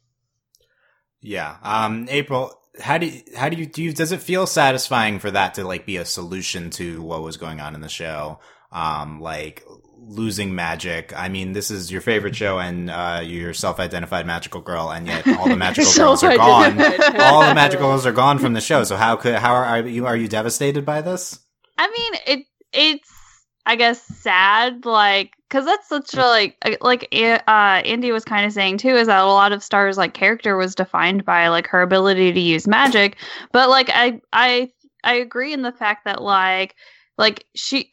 Yeah. April, how do you does it feel satisfying for that to like be a solution to what was going on in the show? Like, losing magic. I mean, this is your favorite show, and you're self-identified magical girl, and yet all the magical girls are gone. All the magical girls are gone from the show. So how are you devastated by this? I mean, it's I guess sad, like, because that's such a, Andy was kind of saying too, is that a lot of Star's like character was defined by like her ability to use magic. But like I agree in the fact that like she's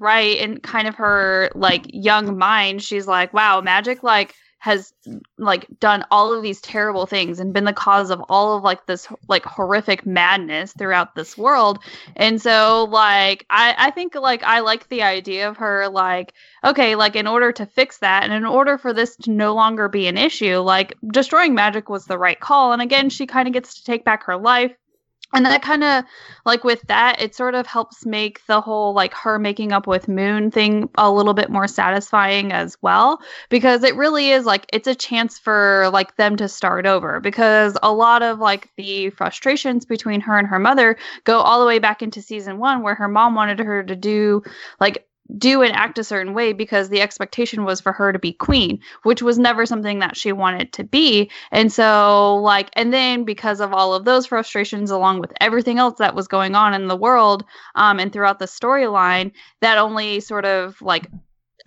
right in kind of her like young mind. She's like, wow, magic like has like done all of these terrible things and been the cause of all of like this like horrific madness throughout this world. And so like I think like I like the idea of her like, okay, like in order to fix that and in order for this to no longer be an issue, like destroying magic was the right call. And again, she kind of gets to take back her life. And that kind of, like, with that, it sort of helps make the whole, like, her making up with Moon thing a little bit more satisfying as well. Because it really is, like, it's a chance for, like, them to start over. Because a lot of, like, the frustrations between her and her mother go all the way back into season one, where her mom wanted her to do, like, do and act a certain way because the expectation was for her to be queen, which was never something that she wanted to be. And so, like, and then because of all of those frustrations, along with everything else that was going on in the world, and throughout the storyline, that only sort of, like,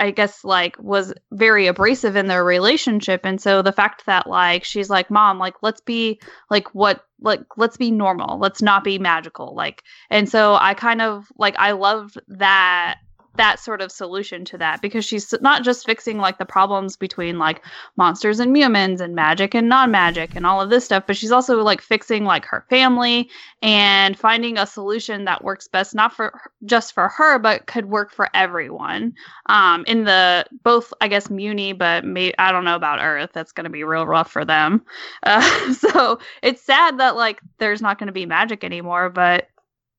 I guess, like, was very abrasive in their relationship. And so the fact that, like, she's like, Mom, like, let's be like, what, like, let's be normal. Let's not be magical. Like, and so I kind of, like, I loved that sort of solution to that, because she's not just fixing, like, the problems between, like, monsters and humans and magic and non-magic and all of this stuff, but she's also, like, fixing, like, her family and finding a solution that works best, not for just for her, but could work for everyone, in the both, I guess, Muni, but I don't know about Earth. That's going to be real rough for them. So it's sad that, like, there's not going to be magic anymore, but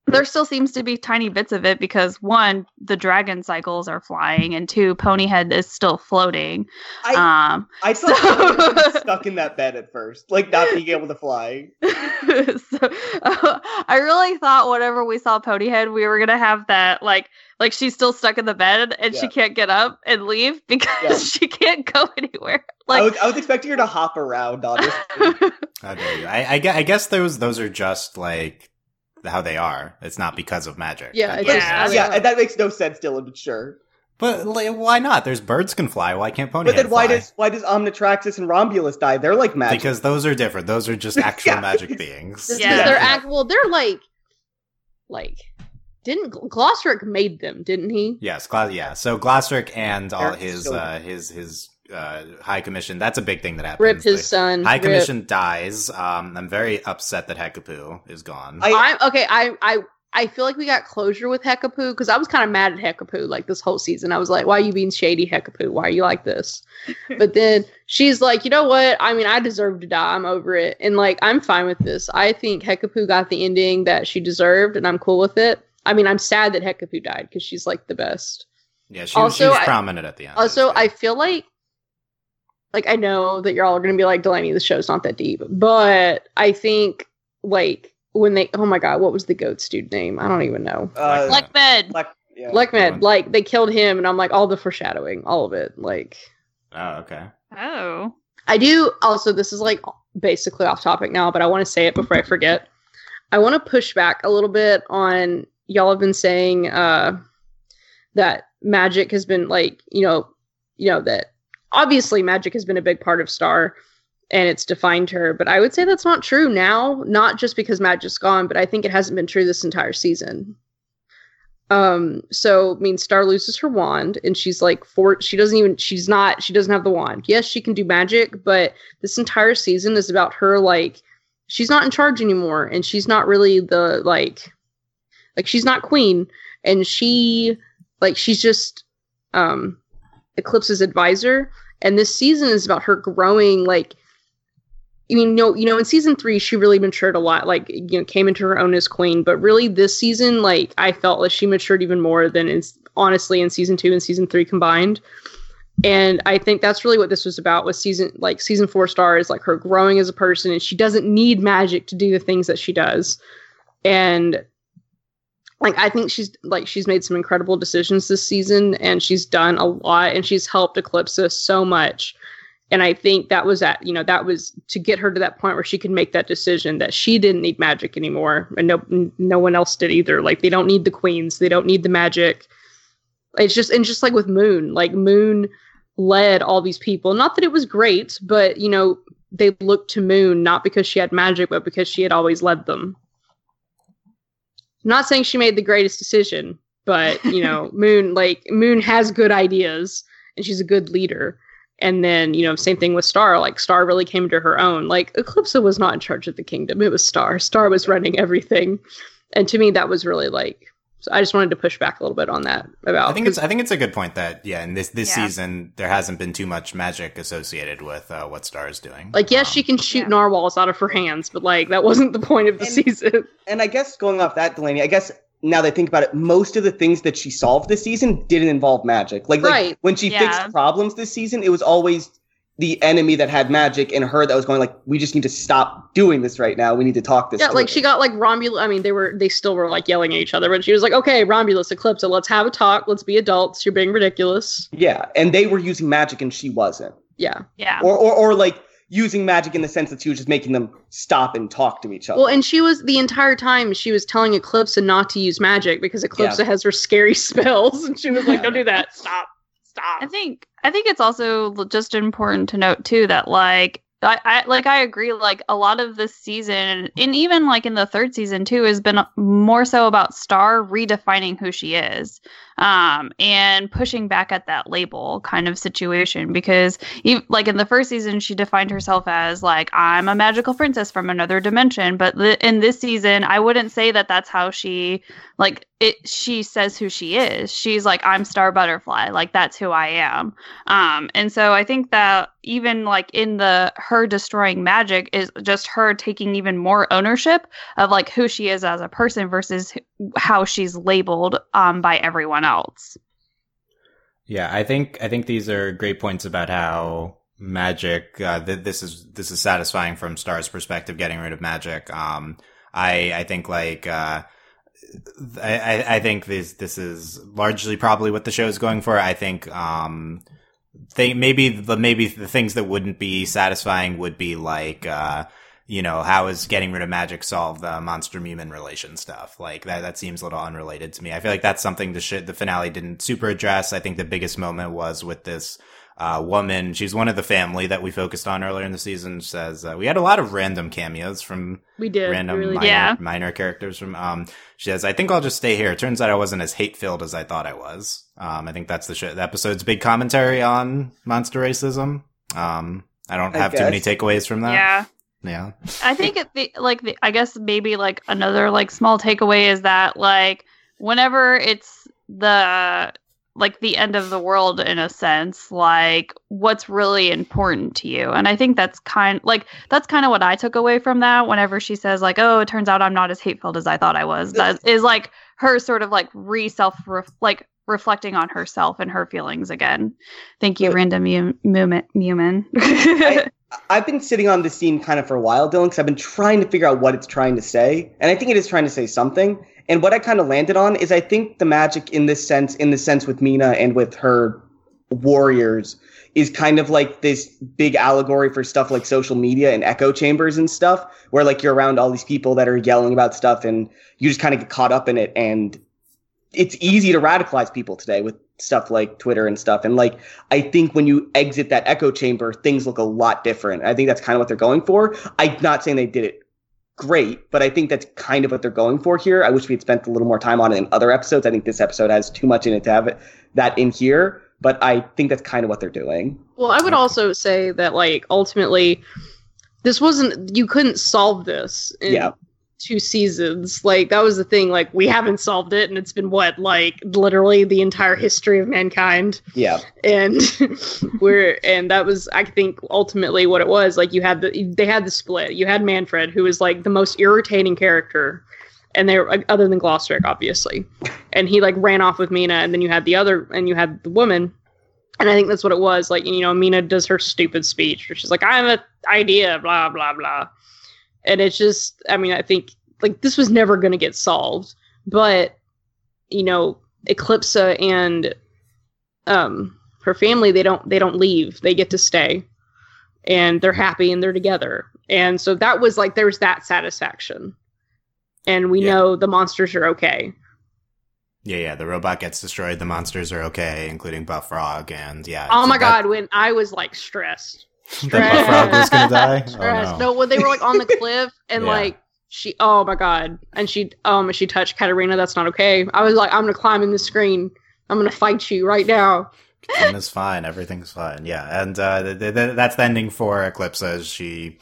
there still seems to be tiny bits of it, because one, the dragon cycles are flying, and two, Ponyhead is still floating. I thought I was stuck in that bed at first, like, not being able to fly. I really thought whenever we saw Ponyhead, we were gonna have that, like she's still stuck in the bed and she can't get up and leave because she can't go anywhere. Like, I was expecting her to hop around, honestly. I guess those are just, like, how they are. It's not because of magic. And that makes no sense, Dylan. Sure, but, like, why not? There's birds can fly. Why can't Ponyhead? But then why does Omnitraxxus and Rhombulus die? They're like magic, because those are different. Those are just actual magic beings. They're actual. They're like didn't Glossaryck made them? Didn't he? Yes, So Glossaryck and all his High Commission. That's a big thing that happens. Rip his son. High Commission dies. I'm very upset that Hekapoo is gone. I feel like we got closure with Hekapoo, because I was kind of mad at Hekapoo, like, this whole season. I was like, why are you being shady, Hekapoo? Why are you like this? But then she's like, you know what? I mean, I deserve to die. I'm over it. And, like, I'm fine with this. I think Hekapoo got the ending that she deserved, and I'm cool with it. I mean, I'm sad that Hekapoo died, because she's, like, the best. Yeah, she was prominent at the end. Also, I feel like, I know that you're all going to be like, Delaney, the show's not that deep. But I think, like, when they... Oh, my God. What was the goat's dude name? I don't even know. Lechmed. Lechmed. Like, they killed him, and I'm like, all the foreshadowing. All of it. Like... Oh, okay. Oh. I do... Also, this is, like, basically off topic now, but I want to say it before I forget. I want to push back a little bit on... Y'all have been saying that magic has been, like, you know that... Obviously, magic has been a big part of Star, and it's defined her. But I would say that's not true now, not just because magic's gone, but I think it hasn't been true this entire season. So, I mean, Star loses her wand, and she's like, she doesn't have the wand. Yes, she can do magic, but this entire season is about her, like, she's not in charge anymore, and she's not really the, like, she's not queen, and she, like, she's just, Eclipse's advisor, and this season is about her growing. Like, you know, in season 3, she really matured a lot. Like, you know, came into her own as queen, but really this season, like, I felt like she matured even more than honestly in season 2 and season 3 combined. And I think that's really what this was about. Was season 4 Star is like her growing as a person, and she doesn't need magic to do the things that she does. And, like, I think she's made some incredible decisions this season, and she's done a lot, and she's helped Eclipsa so much. And I think that was that was to get her to that point where she could make that decision that she didn't need magic anymore, and no one else did either. Like, they don't need the queens, they don't need the magic. It's just like with Moon, like, Moon led all these people. Not that it was great, but, you know, they looked to Moon not because she had magic, but because she had always led them. I'm not saying she made the greatest decision, but, you know, Moon has good ideas, and she's a good leader. And then, you know, same thing with Star. Like, Star really came to her own. Like, Eclipsa was not in charge of the kingdom. It was Star. Star was running everything. And to me, that was really, like... So I just wanted to push back a little bit on that. I think it's a good point that, yeah, in this season, there hasn't been too much magic associated with what Star is doing. Like, yes, she can shoot narwhals out of her hands, but, like, that wasn't the point of the season. And I guess going off that, Delaney, I guess now that I think about it, most of the things that she solved this season didn't involve magic. Like, when she fixed problems this season, it was always the enemy that had magic and her that was going like, we just need to stop doing this right now. We need to talk this. Yeah, like she got like Rhombulus. I mean, they still were like yelling at each other, but she was like, okay, Rhombulus, Eclipsa, let's have a talk. Let's be adults. You're being ridiculous. Yeah. And they were using magic and she wasn't. Yeah. Yeah. Or like using magic in the sense that she was just making them stop and talk to each other. Well, and she was the entire time she was telling Eclipsa not to use magic because Eclipsa has her scary spells. And she was like, don't do that. Stop. I think it's also just important to note too that like I agree, like a lot of this season and even like in the third season too has been more so about Star redefining who she is and pushing back at that label kind of situation, because even, like in the first season she defined herself as like, I'm a magical princess from another dimension, but in this season I wouldn't say that that's how she like it. She says who she is. She's like, I'm Star Butterfly, like that's who I am. And so I think that even like in the her destroying magic is just her taking even more ownership of like who she is as a person versus how she's labeled by everyone else. Yeah, I think these are great points about how magic this is satisfying from Star's perspective, getting rid of magic. I think this is largely probably what the show is going for. I think maybe the things that wouldn't be satisfying would be like, how is getting rid of magic solve the monster-muman relation stuff? Like, that seems a little unrelated to me. I feel like that's something the finale didn't super address. I think the biggest moment was with this woman. She's one of the family that we focused on earlier in the season. She says, we had a lot of random cameos from minor characters. She says, I think I'll just stay here. It turns out I wasn't as hate-filled as I thought I was. I think that's the episode's big commentary on monster racism. I guess. Too many takeaways from that. Yeah. Yeah. I think another like small takeaway is that like whenever it's the end of the world in a sense, like what's really important to you. And I think that's kind of what I took away from that whenever she says like, oh, it turns out I'm not as hate-filled as I thought I was. That is like her sort of like reflecting on herself and her feelings again. Thank you, random Newman. I've been sitting on this scene kind of for a while, Dylan, because I've been trying to figure out what it's trying to say. And I think it is trying to say something. And what I kind of landed on is I think the magic in the sense with Mina and with her warriors is kind of like this big allegory for stuff like social media and echo chambers and stuff, where like you're around all these people that are yelling about stuff and you just kind of get caught up in it. And it's easy to radicalize people today with stuff like Twitter and stuff. And like, I think when you exit that echo chamber, things look a lot different. I think that's kind of what they're going for. I'm not saying they did it great, but I think that's kind of what they're going for here. I wish we'd spent a little more time on it in other episodes. I think this episode has too much in it to have that in here, but I think that's kind of what they're doing. Well, I would also say that like, ultimately you couldn't solve this in 2 seasons. Like that was the thing. Like we haven't solved it and it's been what, like literally the entire history of mankind. Yeah. And that was, I think ultimately what it was. Like they had the split. You had Manfred, who was like the most irritating character, and they were, other than Glossaryck, obviously. And he like ran off with Mina, and then you had the woman. And I think that's what it was. Like, you know, Mina does her stupid speech where she's like, I have an idea, blah, blah, blah. And it's just, I mean, I think, like, this was never going to get solved. But, you know, Eclipsa and her family, they don't leave. They get to stay. And they're happy and they're together. And so that was, like, there's that satisfaction. And we know the monsters are okay. Yeah, the robot gets destroyed. The monsters are okay, including Buff Frog. And, yeah. Oh, my God, when I was, like, stressed. That Frog was gonna die. Oh, no, when they were like on the cliff and like she, oh my god, and she touched Katarina. That's not okay. I was like, I'm gonna climb in the screen. I'm gonna fight you right now. Katarina's fine. Everything's fine. Yeah, and that's the ending for Eclipsa. She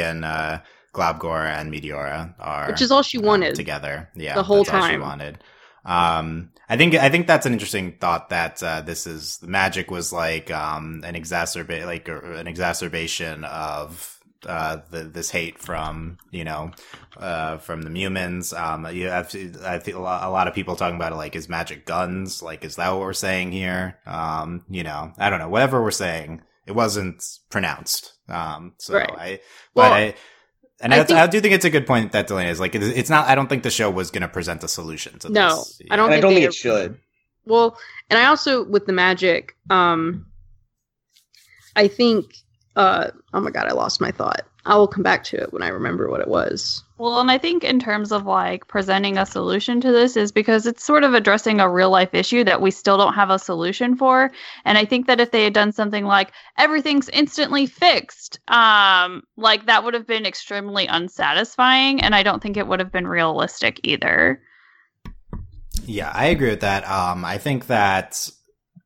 and Globgor and Meteora are, which is all she wanted together. Yeah, the whole time all she wanted. I think that's an interesting thought that this is magic was like an exacerbation of this hate from from the Mumans. I feel a lot of people talking about it, like, is magic guns? Like, is that what we're saying here? I don't know. Whatever we're saying, It wasn't pronounced. I do think it's a good point that Delaney is like, it's not, I don't think the show was going to present a solution to this. No, I don't think it should. Well, and I also, with the magic, I think, oh my God, I lost my thought. I will come back to it when I remember what it was. Well, and I think in terms of like presenting a solution to this is because it's sort of addressing a real life issue that we still don't have a solution for. And I think that if they had done something like everything's instantly fixed, like that would have been extremely unsatisfying. And I don't think it would have been realistic either. Yeah, I agree with that. I think that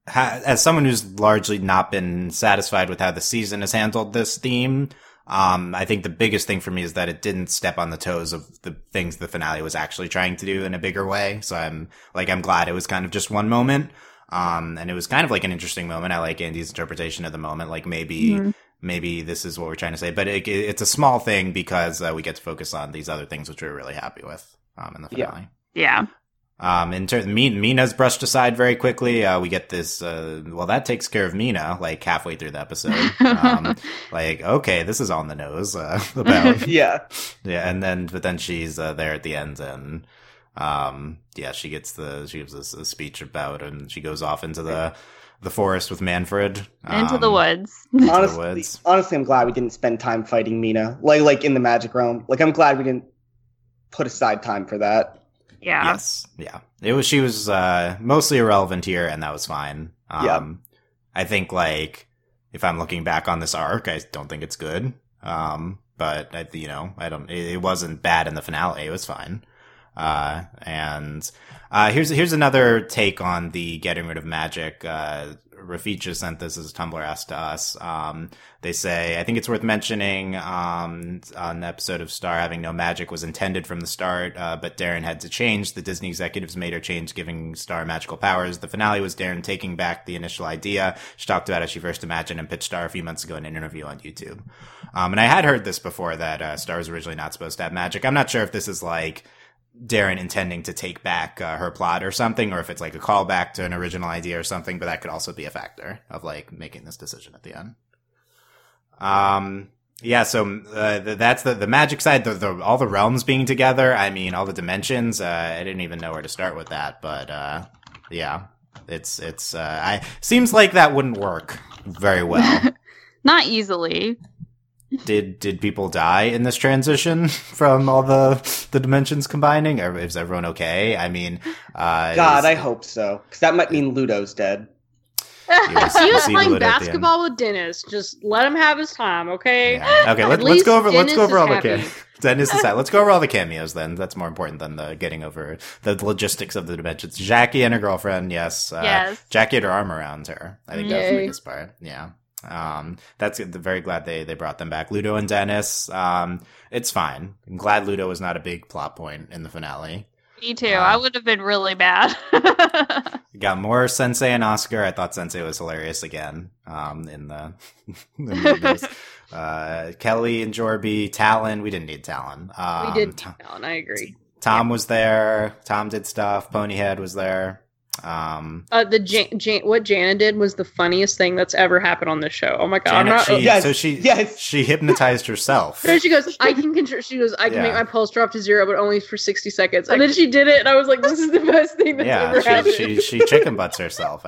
as someone who's largely not been satisfied with how the season has handled this theme, I think the biggest thing for me is that it didn't step on the toes of the things the finale was actually trying to do in a bigger way. So I'm glad it was kind of just one moment. And it was kind of like an interesting moment. I like Andy's interpretation of the moment. Like maybe this is what we're trying to say, but it's a small thing because we get to focus on these other things, which we're really happy with, in the finale. Yeah. In terms, Mina's brushed aside very quickly. We get this, well, that takes care of Mina, like halfway through the episode. Like, okay, this is on the nose, about. Yeah. But then she's, there at the end and, she gives a speech about, and she goes off into the forest with Manfred. Into the woods. Honestly, I'm glad we didn't spend time fighting Mina, like in the magic realm. Like, I'm glad we didn't put aside time for that. Yeah. Yes. Yeah. She was mostly irrelevant here, and that was fine. I think, like, if I'm looking back on this arc, I don't think it's good. But it wasn't bad in the finale. It was fine. And here's another take on the getting rid of magic. Rafija sent this as a Tumblr ask to us. They say, I think it's worth mentioning on the episode of Star, having no magic was intended from the start, but Darren had to change. The Disney executives made her change, giving Star magical powers. The finale was Darren taking back the initial idea. She talked about how she first imagined and pitched Star a few months ago in an interview on YouTube. And I had heard this before, that Star was originally not supposed to have magic. I'm not sure if this is like Darren intending to take back her plot or something, or if it's like a callback to an original idea or something, but that could also be a factor of like making this decision at the end. That's the magic side, all the realms being together. I mean, all the dimensions. I didn't even know where to start with that, but I seems like that wouldn't work very well. Not easily. Did people die in this transition from all the dimensions combining? Or is everyone okay? I mean, God, I hope so, because that might mean Ludo's dead. He was playing Ludo basketball with Dennis. Just let him have his time, okay? Yeah. Okay, let's go over all the cameos then. That's more important than the getting over the logistics of the dimensions. Jackie and her girlfriend, yes. Yes. Jackie had her arm around her. I think that's the biggest part. Yeah. That's good. Very glad they brought them back. Ludo and Dennis, it's fine. I'm glad Ludo was not a big plot point in the finale. Me too. I would have been really bad. Got more Sensei and Oscar. I thought Sensei was hilarious again. In the Kelly and Jorby, Talon. We didn't need Talon. We did need Talon. I agree. Tom was there. Tom did stuff. Ponyhead was there. What Jana did was the funniest thing that's ever happened on this show. Oh my God! She hypnotized herself. And she goes, "I can control." She goes, "I can make my pulse drop to zero, but only for 60 seconds." And then she did it, and I was like, "This is the best thing that's ever happened." She chicken butts herself.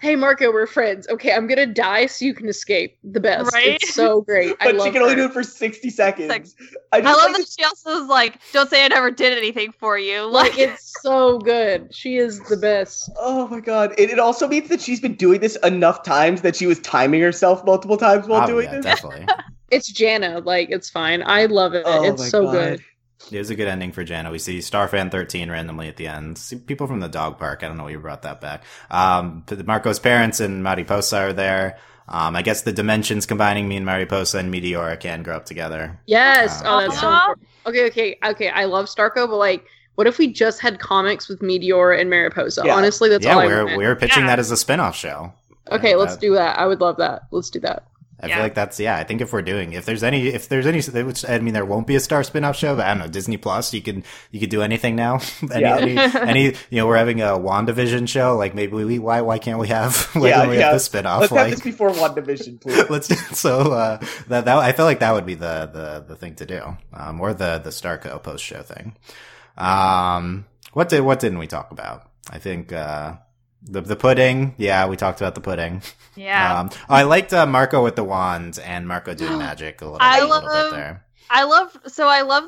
Hey Marco, we're friends. Okay, I'm gonna die so you can escape. The best, right? It's so great. But she can only do it for 60 seconds. Like, I love that she also is like, "Don't say I never did anything for you." Like it's so good. She is the best. Oh my God. It also means that she's been doing this enough times that she was timing herself multiple times while doing this. Definitely. It's Jana. Like, it's fine. I love it. Oh, it's so good. It was a good ending for Jana. We see Starfan13 randomly at the end. See people from the dog park. I don't know why you brought that back. Marco's parents and Mariposa are there. I guess the dimensions combining, me and Mariposa and Meteora can grow up together. Yes. That's so important. Okay. I love Starco, but like, what if we just had comics with Meteora and Mariposa? Yeah. Honestly, that's all I want. We're pitching that as a spinoff show. Okay, let's do that. I would love that. Let's do that. I feel like that's, I think if there's any, which I mean, there won't be a Star spinoff show, but I don't know, Disney Plus, you could do anything now. We're having a WandaVision show. Like maybe why can't we have, have the spinoff? Let's have this before WandaVision, please. So I feel like that would be the thing to do. Or the Starco post show thing. What didn't we talk about? I think, The pudding. Yeah, we talked about the pudding. Yeah. I liked Marco with the wand and Marco doing magic a little bit there. I love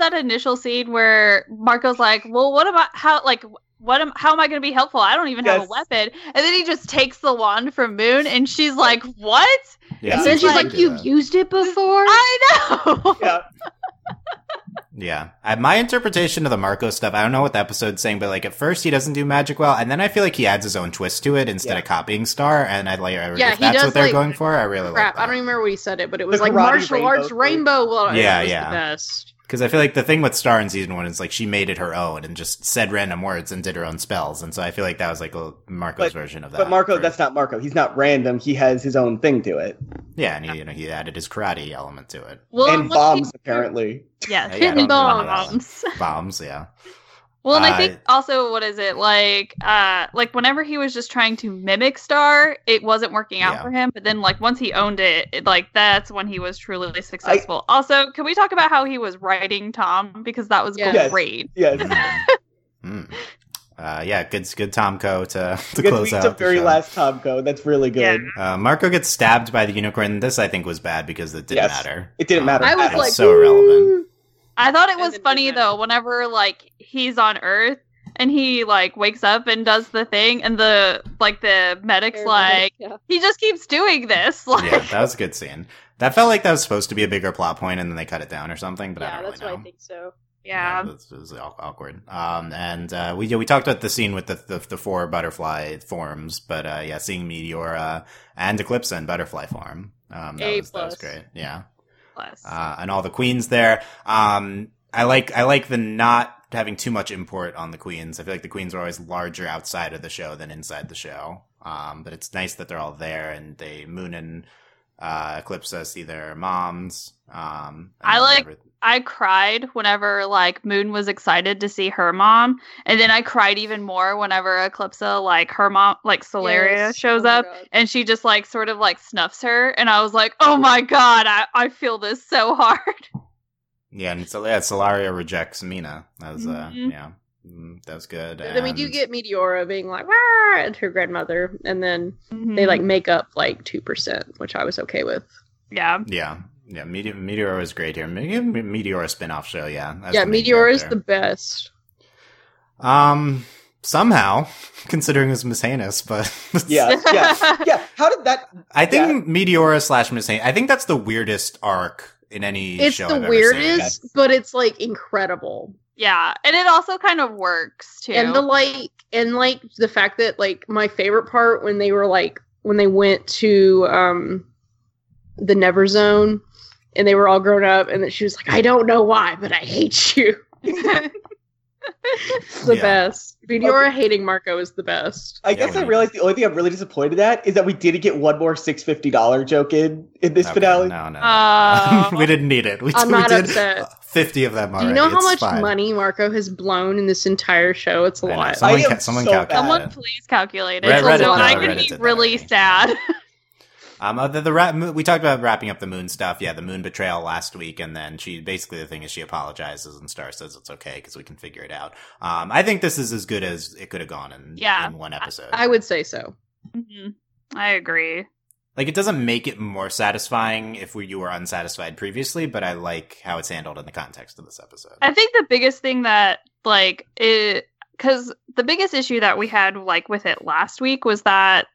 that initial scene where Marco's like, well, how am I going to be helpful? I don't even have a weapon. And then he just takes the wand from Moon and she's like, what? Yeah. And then she's like, you've used it before? I know. Yeah. Yeah. My interpretation of the Marco stuff, I don't know what the episode's saying, but like at first he doesn't do magic well, and then I feel like he adds his own twist to it instead of copying Star, and if that's what they're going for, I really like that. I don't even remember where he said it, but it was like martial arts rainbow. Well, yeah. The best. Because I feel like the thing with Star in season 1 is like she made it her own and just said random words and did her own spells. And so I feel like that was like Marco's version of that. But Marco, that's not Marco. He's not random. He has his own thing to it. Yeah, and he added his karate element to it. Well, and bombs, apparently. Yeah, hidden bombs. Bombs, yeah. Well, and I think also, what is it, like whenever he was just trying to mimic Star, it wasn't working out for him. But then, like, once he owned it, like, that's when he was truly successful. Also, can we talk about how he was writing Tom? Because that was great. Yes. Mm. Good Tomko to close out. It's the very last Tomko. That's really good. Yeah. Marco gets stabbed by the unicorn. This, I think, was bad because it didn't matter. It didn't matter. I was like, so irrelevant. I thought it was funny though, whenever like he's on Earth and he like wakes up and does the thing, and the medic's he just keeps doing this. Like, yeah, that was a good scene. That felt like that was supposed to be a bigger plot point, and then they cut it down or something. But I don't really know. Why I think so. Yeah, it was awkward. And we talked about the scene with the four butterfly forms, but seeing Meteora and Eclipsa in butterfly form, that was great. Yeah. And all the queens there. I like the not having too much import on the queens. I feel like the queens are always larger outside of the show than inside the show. But it's nice that they're all there, and Moon and Eclipsa see their moms. I cried whenever like Moon was excited to see her mom, and then I cried even more whenever Eclipsa, like her mom, like Solaria, shows up, and she just like sort of like snuffs her, and I was like, oh my god, I feel this so hard. Yeah, and Solaria rejects Mina. That was that was good. And then we do get Meteora being like, "Wah!" at her grandmother, and then they like make up like 2%, which I was okay with. Yeah. Yeah, Meteora is great here. Meteora spinoff show, yeah. Yeah, Meteora is the best. Somehow, considering it was Miss Hanus, but... yeah. How did that... I think Meteora / Miss Hanus, I think that's the weirdest arc in any show I've ever seen. It's the weirdest, but it's, like, incredible. Yeah, and it also kind of works, too. And the fact that, like, my favorite part when they were, like, when they went to, the Never Zone... And they were all grown up, and then she was like, I don't know why, but I hate you. It's the best. Meteora hating Marco is the best. I guess I realized the only thing I'm really disappointed at is that we didn't get one more $650 joke in this finale. No. We didn't need it. We did upset. 50 of them already. Do you know how much money Marco has blown in this entire show? It's a lot. Someone please calculate it. Reddit be really sad. We talked about wrapping up the Moon stuff. Yeah, the Moon betrayal last week, and then the thing is she apologizes, and Star says it's okay because we can figure it out. I think this is as good as it could have gone in one episode. I would say so. Mm-hmm. I agree. Like, it doesn't make it more satisfying if you were unsatisfied previously, but I like how it's handled in the context of this episode. I think the biggest thing that because the biggest issue that we had like with it last week was that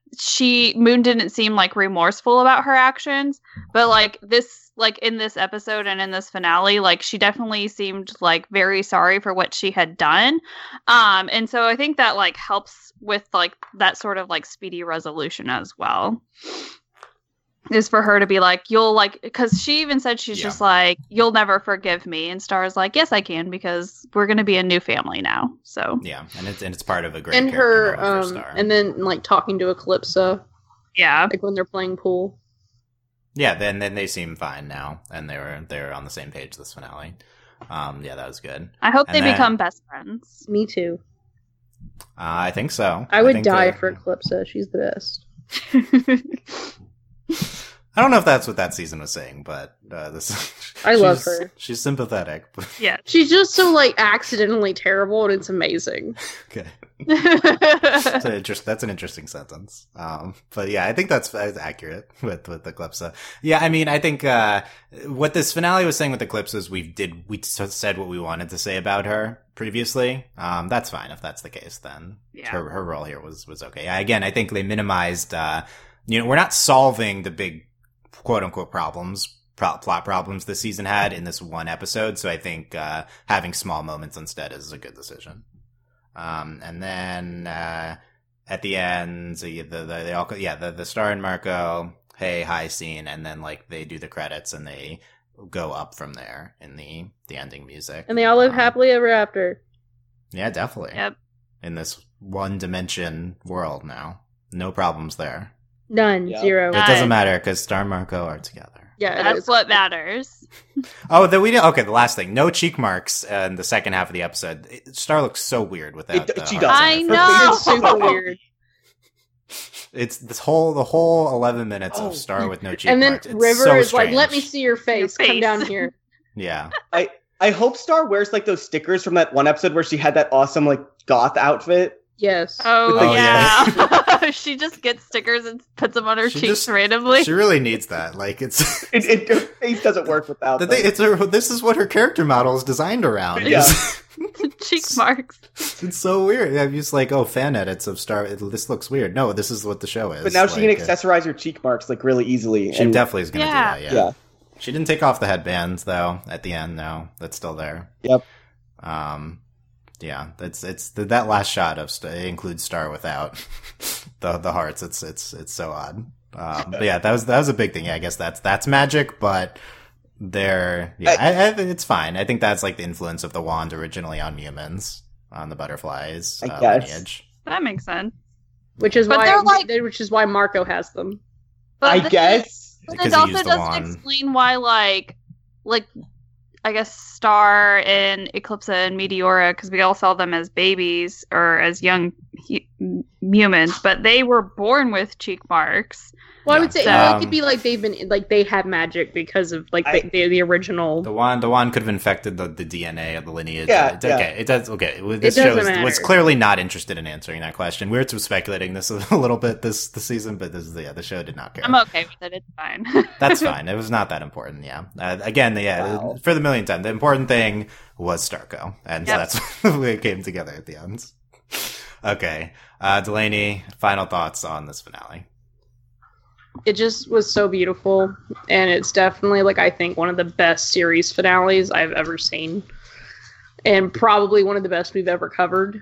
Moon didn't seem like remorseful about her actions, but like this, like in this episode and in this finale, like she definitely seemed like very sorry for what she had done. And so I think that like helps with like that sort of like speedy resolution as well. Is for her to be like, you'll like, because she even said she's just like, you'll never forgive me, and Star's like, yes I can, because we're gonna be a new family now. So yeah, and it's part of a great and her for Star. And then like talking to Eclipsa, yeah, like when they're playing pool. Yeah, then they seem fine now, and they were on the same page this finale. Yeah, that was good. I hope they become best friends. Me too. I think so. I would die for Eclipsa. She's the best. I don't know if that's what that season was saying, but I love her. She's sympathetic. Yeah, she's just so accidentally terrible, and it's amazing. Okay, that's an interesting sentence. But yeah, I think that's accurate with Eclipsa. Yeah, I mean, I think what this finale was saying with Eclipsa is we said what we wanted to say about her previously. That's fine if that's the case. Then yeah. her role here was okay. Again, I think they minimized. We're not solving the big quote-unquote problems, plot problems this season had in this one episode, so I think having small moments instead is a good decision. And then at the end, so the Star and Marco, hey, hi scene, and then they do the credits and they go up from there in the ending music. And they all live happily ever after. Yeah, definitely. Yep. In this one-dimension world now. No problems there. None. Yep. Zero. It doesn't matter because Star and Marco are together. Yeah, that's what matters. The last thing. No cheek marks in the second half of the episode. Star looks so weird without it. She does. I know. It's super weird. It's the whole 11 minutes of Star with no cheek marks. And then River is strange. Let me see your face. Come down here. Yeah. I hope Star wears those stickers from that one episode where she had that awesome goth outfit. Yes. Oh yeah. She just gets stickers and puts them on her cheeks randomly. She really needs that. Her face doesn't work without that. This is what her character model is designed around. Yeah. Cheek marks. It's so weird. I'm just fan edits of Star. This looks weird. No, this is what the show is. But now she can accessorize her cheek marks really easily. She definitely is going to do that. Yeah. She didn't take off the headbands though. At the end, no, that's still there. Yep. Yeah, it's that last shot of includes Star without the hearts. It's so odd. But yeah, that was a big thing. Yeah, I guess that's magic, but it's fine. I think that's the influence of the wand originally on humans, on the butterflies lineage. That makes sense. Which is why Marco has them. But it also doesn't explain why I guess Star and Eclipsa and Meteora, because we all saw them as babies or as young humans, but they were born with cheek marks. Well, I would say it could be they've been they had magic because of the original. The wand could have infected the DNA of the lineage. Yeah, okay. It does. Okay, this show was clearly not interested in answering that question. We're speculating this a little bit this season, but the show did not care. I'm okay with it. It's fine. That's fine. It was not that important. Yeah. Wow. For the millionth time, the important thing was Starco, and so that's when we came together at the end. Okay, Delaney, final thoughts on this finale. It just was so beautiful, and it's definitely, I think one of the best series finales I've ever seen, and probably one of the best we've ever covered.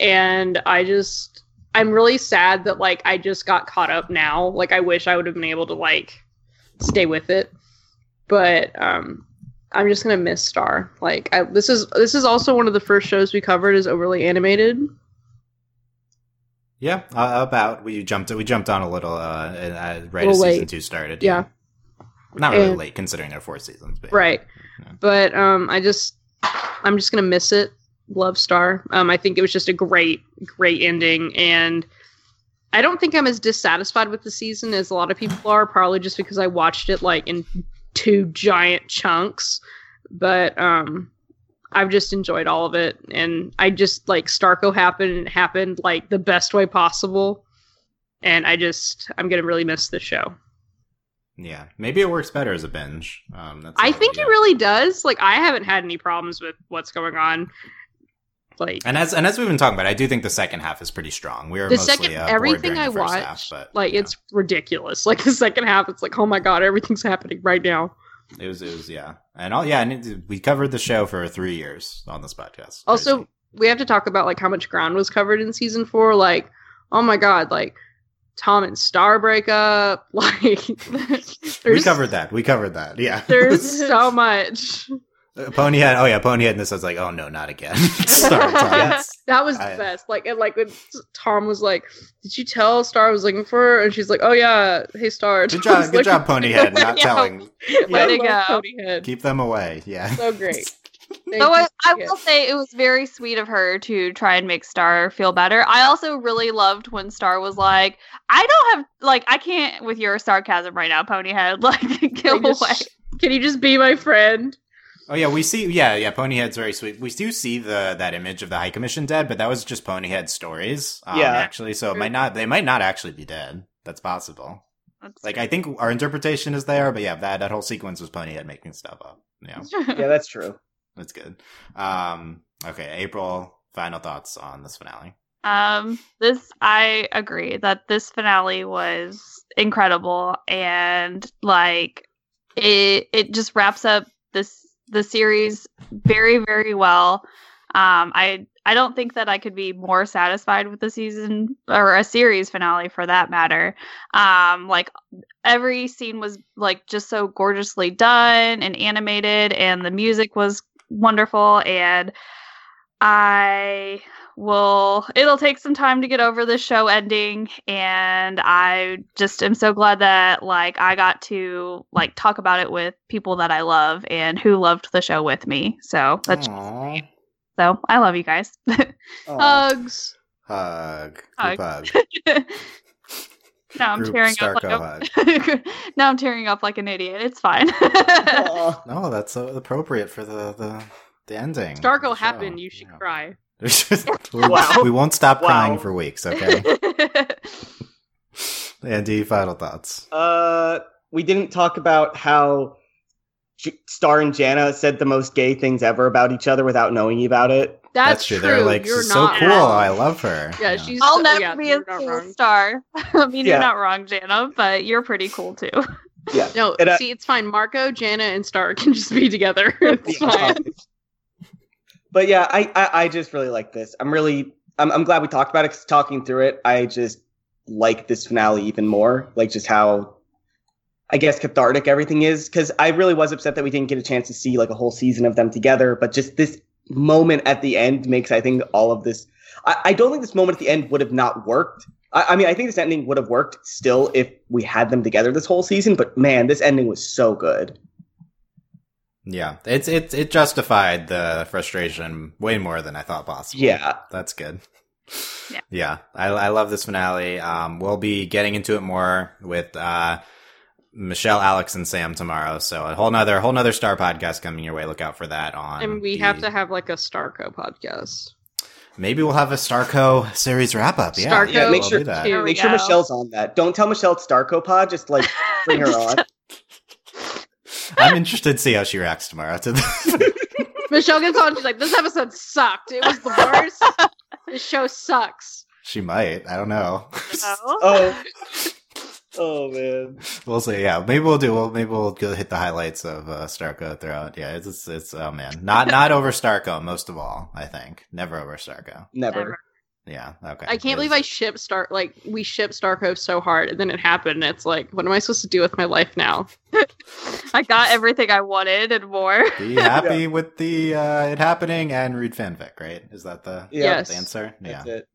And I'm really sad that, I just got caught up now. I wish I would have been able to, stay with it. But, I'm just gonna miss Star. This is also one of the first shows we covered is Overly Animated. Yeah, we jumped on a little right as season 2 started. Yeah, not really late considering there are 4 seasons. But right, yeah. But I'm just gonna miss it. Love Star. I think it was just a great ending, and I don't think I'm as dissatisfied with the season as a lot of people are. Probably just because I watched it in 2 giant chunks, but I've just enjoyed all of it, and I just Starco happened the best way possible, and I'm gonna really miss this show. Yeah, maybe it works better as a binge. I think it really does. I haven't had any problems with what's going on. And as we've been talking about, I do think the second half is pretty strong. We are the mostly second everything I watched, half, but, it's ridiculous. The second half, it's oh my god, everything's happening right now. It was yeah, and all yeah, and we covered the show for 3 years on this podcast. Also, crazy. We have to talk about how much ground was covered in season 4. Oh my god, Tom and Star break up. We covered that. Yeah, there's so much. Ponyhead. Oh yeah, Ponyhead. And this, I was like, oh no, not again. Sorry, Tom. Yeah, that was the best. Like, and like when Tom was like, "Did you tell Star I was looking for her?" And she's like, "Oh yeah, hey Star." Good job, Ponyhead. Not telling. Letting out. Ponyhead. Keep them away. Yeah. So great. I will say it was very sweet of her to try and make Star feel better. I also really loved when Star was like, "I don't have I can't with your sarcasm right now, Ponyhead. Can you just be my friend?" Oh yeah, we see. Yeah. Ponyhead's very sweet. We do see that image of the High Commission dead, but that was just Ponyhead's stories. Actually, so they might not actually be dead. That's possible. I think our interpretation is they are, but yeah, that whole sequence was Ponyhead making stuff up. Yeah, yeah, that's true. That's good. Okay, April, final thoughts on this finale. I agree that this finale was incredible, and it just wraps up the series very, very well. I don't think that I could be more satisfied with the season or a series finale for that matter. Every scene was just so gorgeously done and animated, and the music was wonderful, and it'll take some time to get over the show ending, and I just am so glad that I got to talk about it with people that I love and who loved the show with me, so that's great. So I love you guys. Hugs. Hug. Now I'm tearing up like an idiot. It's fine. No, that's appropriate for the ending. Starco the happened. You should cry. We won't stop crying for weeks. Okay. Andy, final thoughts. We didn't talk about how Star and Jana said the most gay things ever about each other without knowing about it. That's true. They're like, you're she's so cool. Wrong. I love her. Yeah, she's. I'll never be a Star. I mean, you're not wrong, Jana, but you're pretty cool too. Yeah. No, it's fine. Marco, Jana, and Star can just be together. It's fine. But yeah, I just really like this. I'm glad we talked about it, because talking through it, I just like this finale even more. Just how, I guess, cathartic everything is, because I really was upset that we didn't get a chance to see a whole season of them together. But just this moment at the end makes, I think, all of this. I don't think this moment at the end would have not worked. I think this ending would have worked still if we had them together this whole season. But man, this ending was so good. Yeah, it justified the frustration way more than I thought possible. Yeah, that's good. Yeah, I love this finale. We'll be getting into it more with Michelle, Alex, and Sam tomorrow. So a whole nother Star podcast coming your way. Look out for that on. And we have to have a Starco podcast. Maybe we'll have a Starco series wrap up. Yeah, Starco, yeah, make sure we'll do that. Make sure Michelle's on that. Don't tell Michelle it's Starco pod. Just bring her on. I'm interested to see how she reacts tomorrow to this. Michelle gets on. She's like, "This episode sucked. It was the worst. This show sucks." She might. I don't know. Oh man, we'll see. Yeah, maybe we'll do. Maybe we'll go hit the highlights of Starco throughout. Yeah, it's oh man, not over Starco. Most of all, I think never over Starco. Never. Yeah. Okay. I can't believe I ship Star. We ship Starco so hard, and then it happened. And it's what am I supposed to do with my life now? I got everything I wanted and more. Be happy with the it happening and read fanfic. Right? Is that the answer? That's it.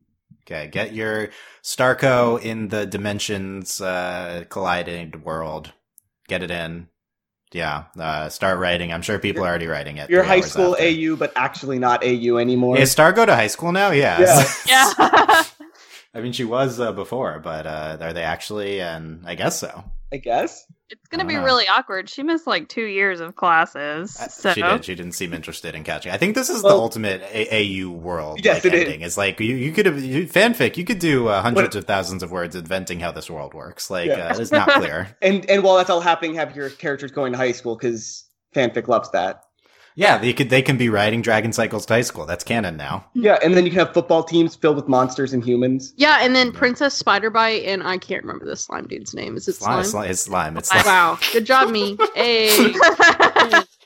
Okay, get your Starco in the dimensions collided world. Get it in. Yeah, start writing. I'm sure people are already writing it. You're high school AU, but actually not AU anymore. Is Starco to high school now? Yeah. Yeah. I mean, she was before, but are they actually? And I guess so. I guess. It's going to be really awkward. She missed 2 years of classes. So. She did. She didn't seem interested in catching. I think this is the ultimate AU world. Yes, it ending. Is. It's you could have fanfic. You could do hundreds of thousands of words inventing how this world works. It's not clear. and while that's all happening, have your characters going to high school, because fanfic loves that. Yeah, they can be riding dragon cycles to high school. That's canon now. Yeah, and then you can have football teams filled with monsters and humans. Yeah, and then Princess Spiderbite, and I can't remember the slime dude's name. Is it Slime? It's Slime. It's Slime. Wow, good job, me. Hey.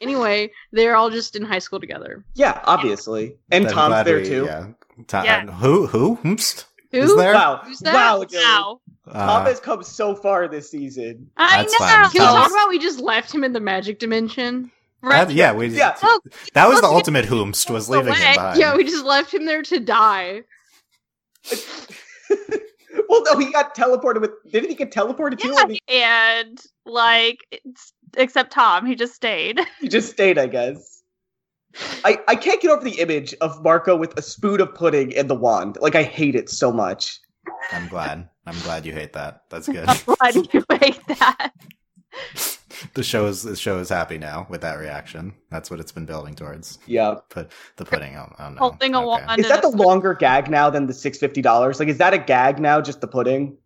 Anyway, they're all just in high school together. Yeah, obviously. And then Tom's there, too. Yeah. Who? Who's there? Wow. Who's that? Wow. Tom has come so far this season. I know. Can we talk about we just left him in the magic dimension? Right. That was the ultimate hoomst, was leaving him behind. Yeah, we just left him there to die. Well, no, he got teleported with... Didn't he get teleported too? Yeah, except Tom, he just stayed. He just stayed, I guess. I can't get over the image of Marco with a spoon of pudding and the wand. Like, I hate it so much. I'm glad you hate that. That's good. I'm glad you hate that. The show is happy now with that reaction. That's what it's been building towards. Yeah. But the pudding, oh no. Holding a wand. Is that the longer gag now than the $650? Like, is that a gag now, just the pudding?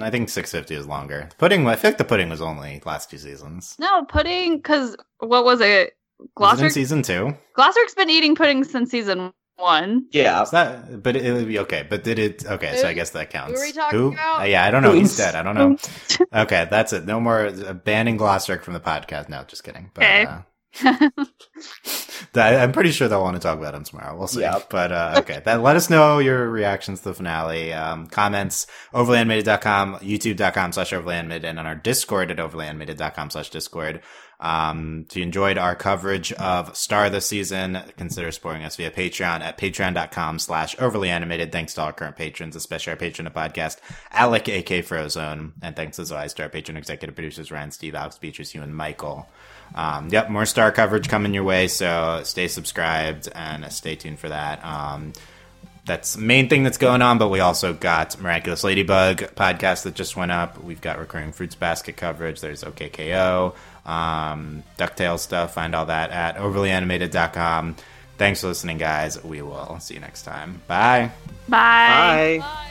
I think $650 is longer. Pudding, I feel like the pudding was only last two seasons. No, pudding, because what was it? Glossaryck? In season 2. Glossaryck's been eating pudding since season 1. Yeah. It's not, but it would be okay. But did it? Okay, so I guess that counts. Who were we talking about? Yeah, I don't know. He's dead. I don't know. Okay, that's it. No more banning Glossaryck from the podcast. No, just kidding. But, okay. I'm pretty sure they'll want to talk about him tomorrow. We'll see. Yep. But okay, let us know your reactions to the finale. Comments, overlyanimated.com, youtube.com/overlyanimated, and on our Discord at overlyanimated.com/discord. If you enjoyed our coverage of Star this season, consider supporting us via Patreon at patreon.com/overlyanimated. Thanks to all our current patrons, especially our patron of podcast, Alec, a.k.a. Frozone. And thanks as always to our patron executive producers, Ryan, Steve, Alex, Beatrice, you, and Michael. More Star coverage coming your way, so stay subscribed and stay tuned for that. That's the main thing that's going on, but we also got Miraculous Ladybug podcast that just went up. We've got Recurring Fruits Basket coverage. There's OKKO, DuckTales stuff. Find all that at overlyanimated.com. Thanks for listening, guys. We will see you next time. Bye. Bye. Bye. Bye.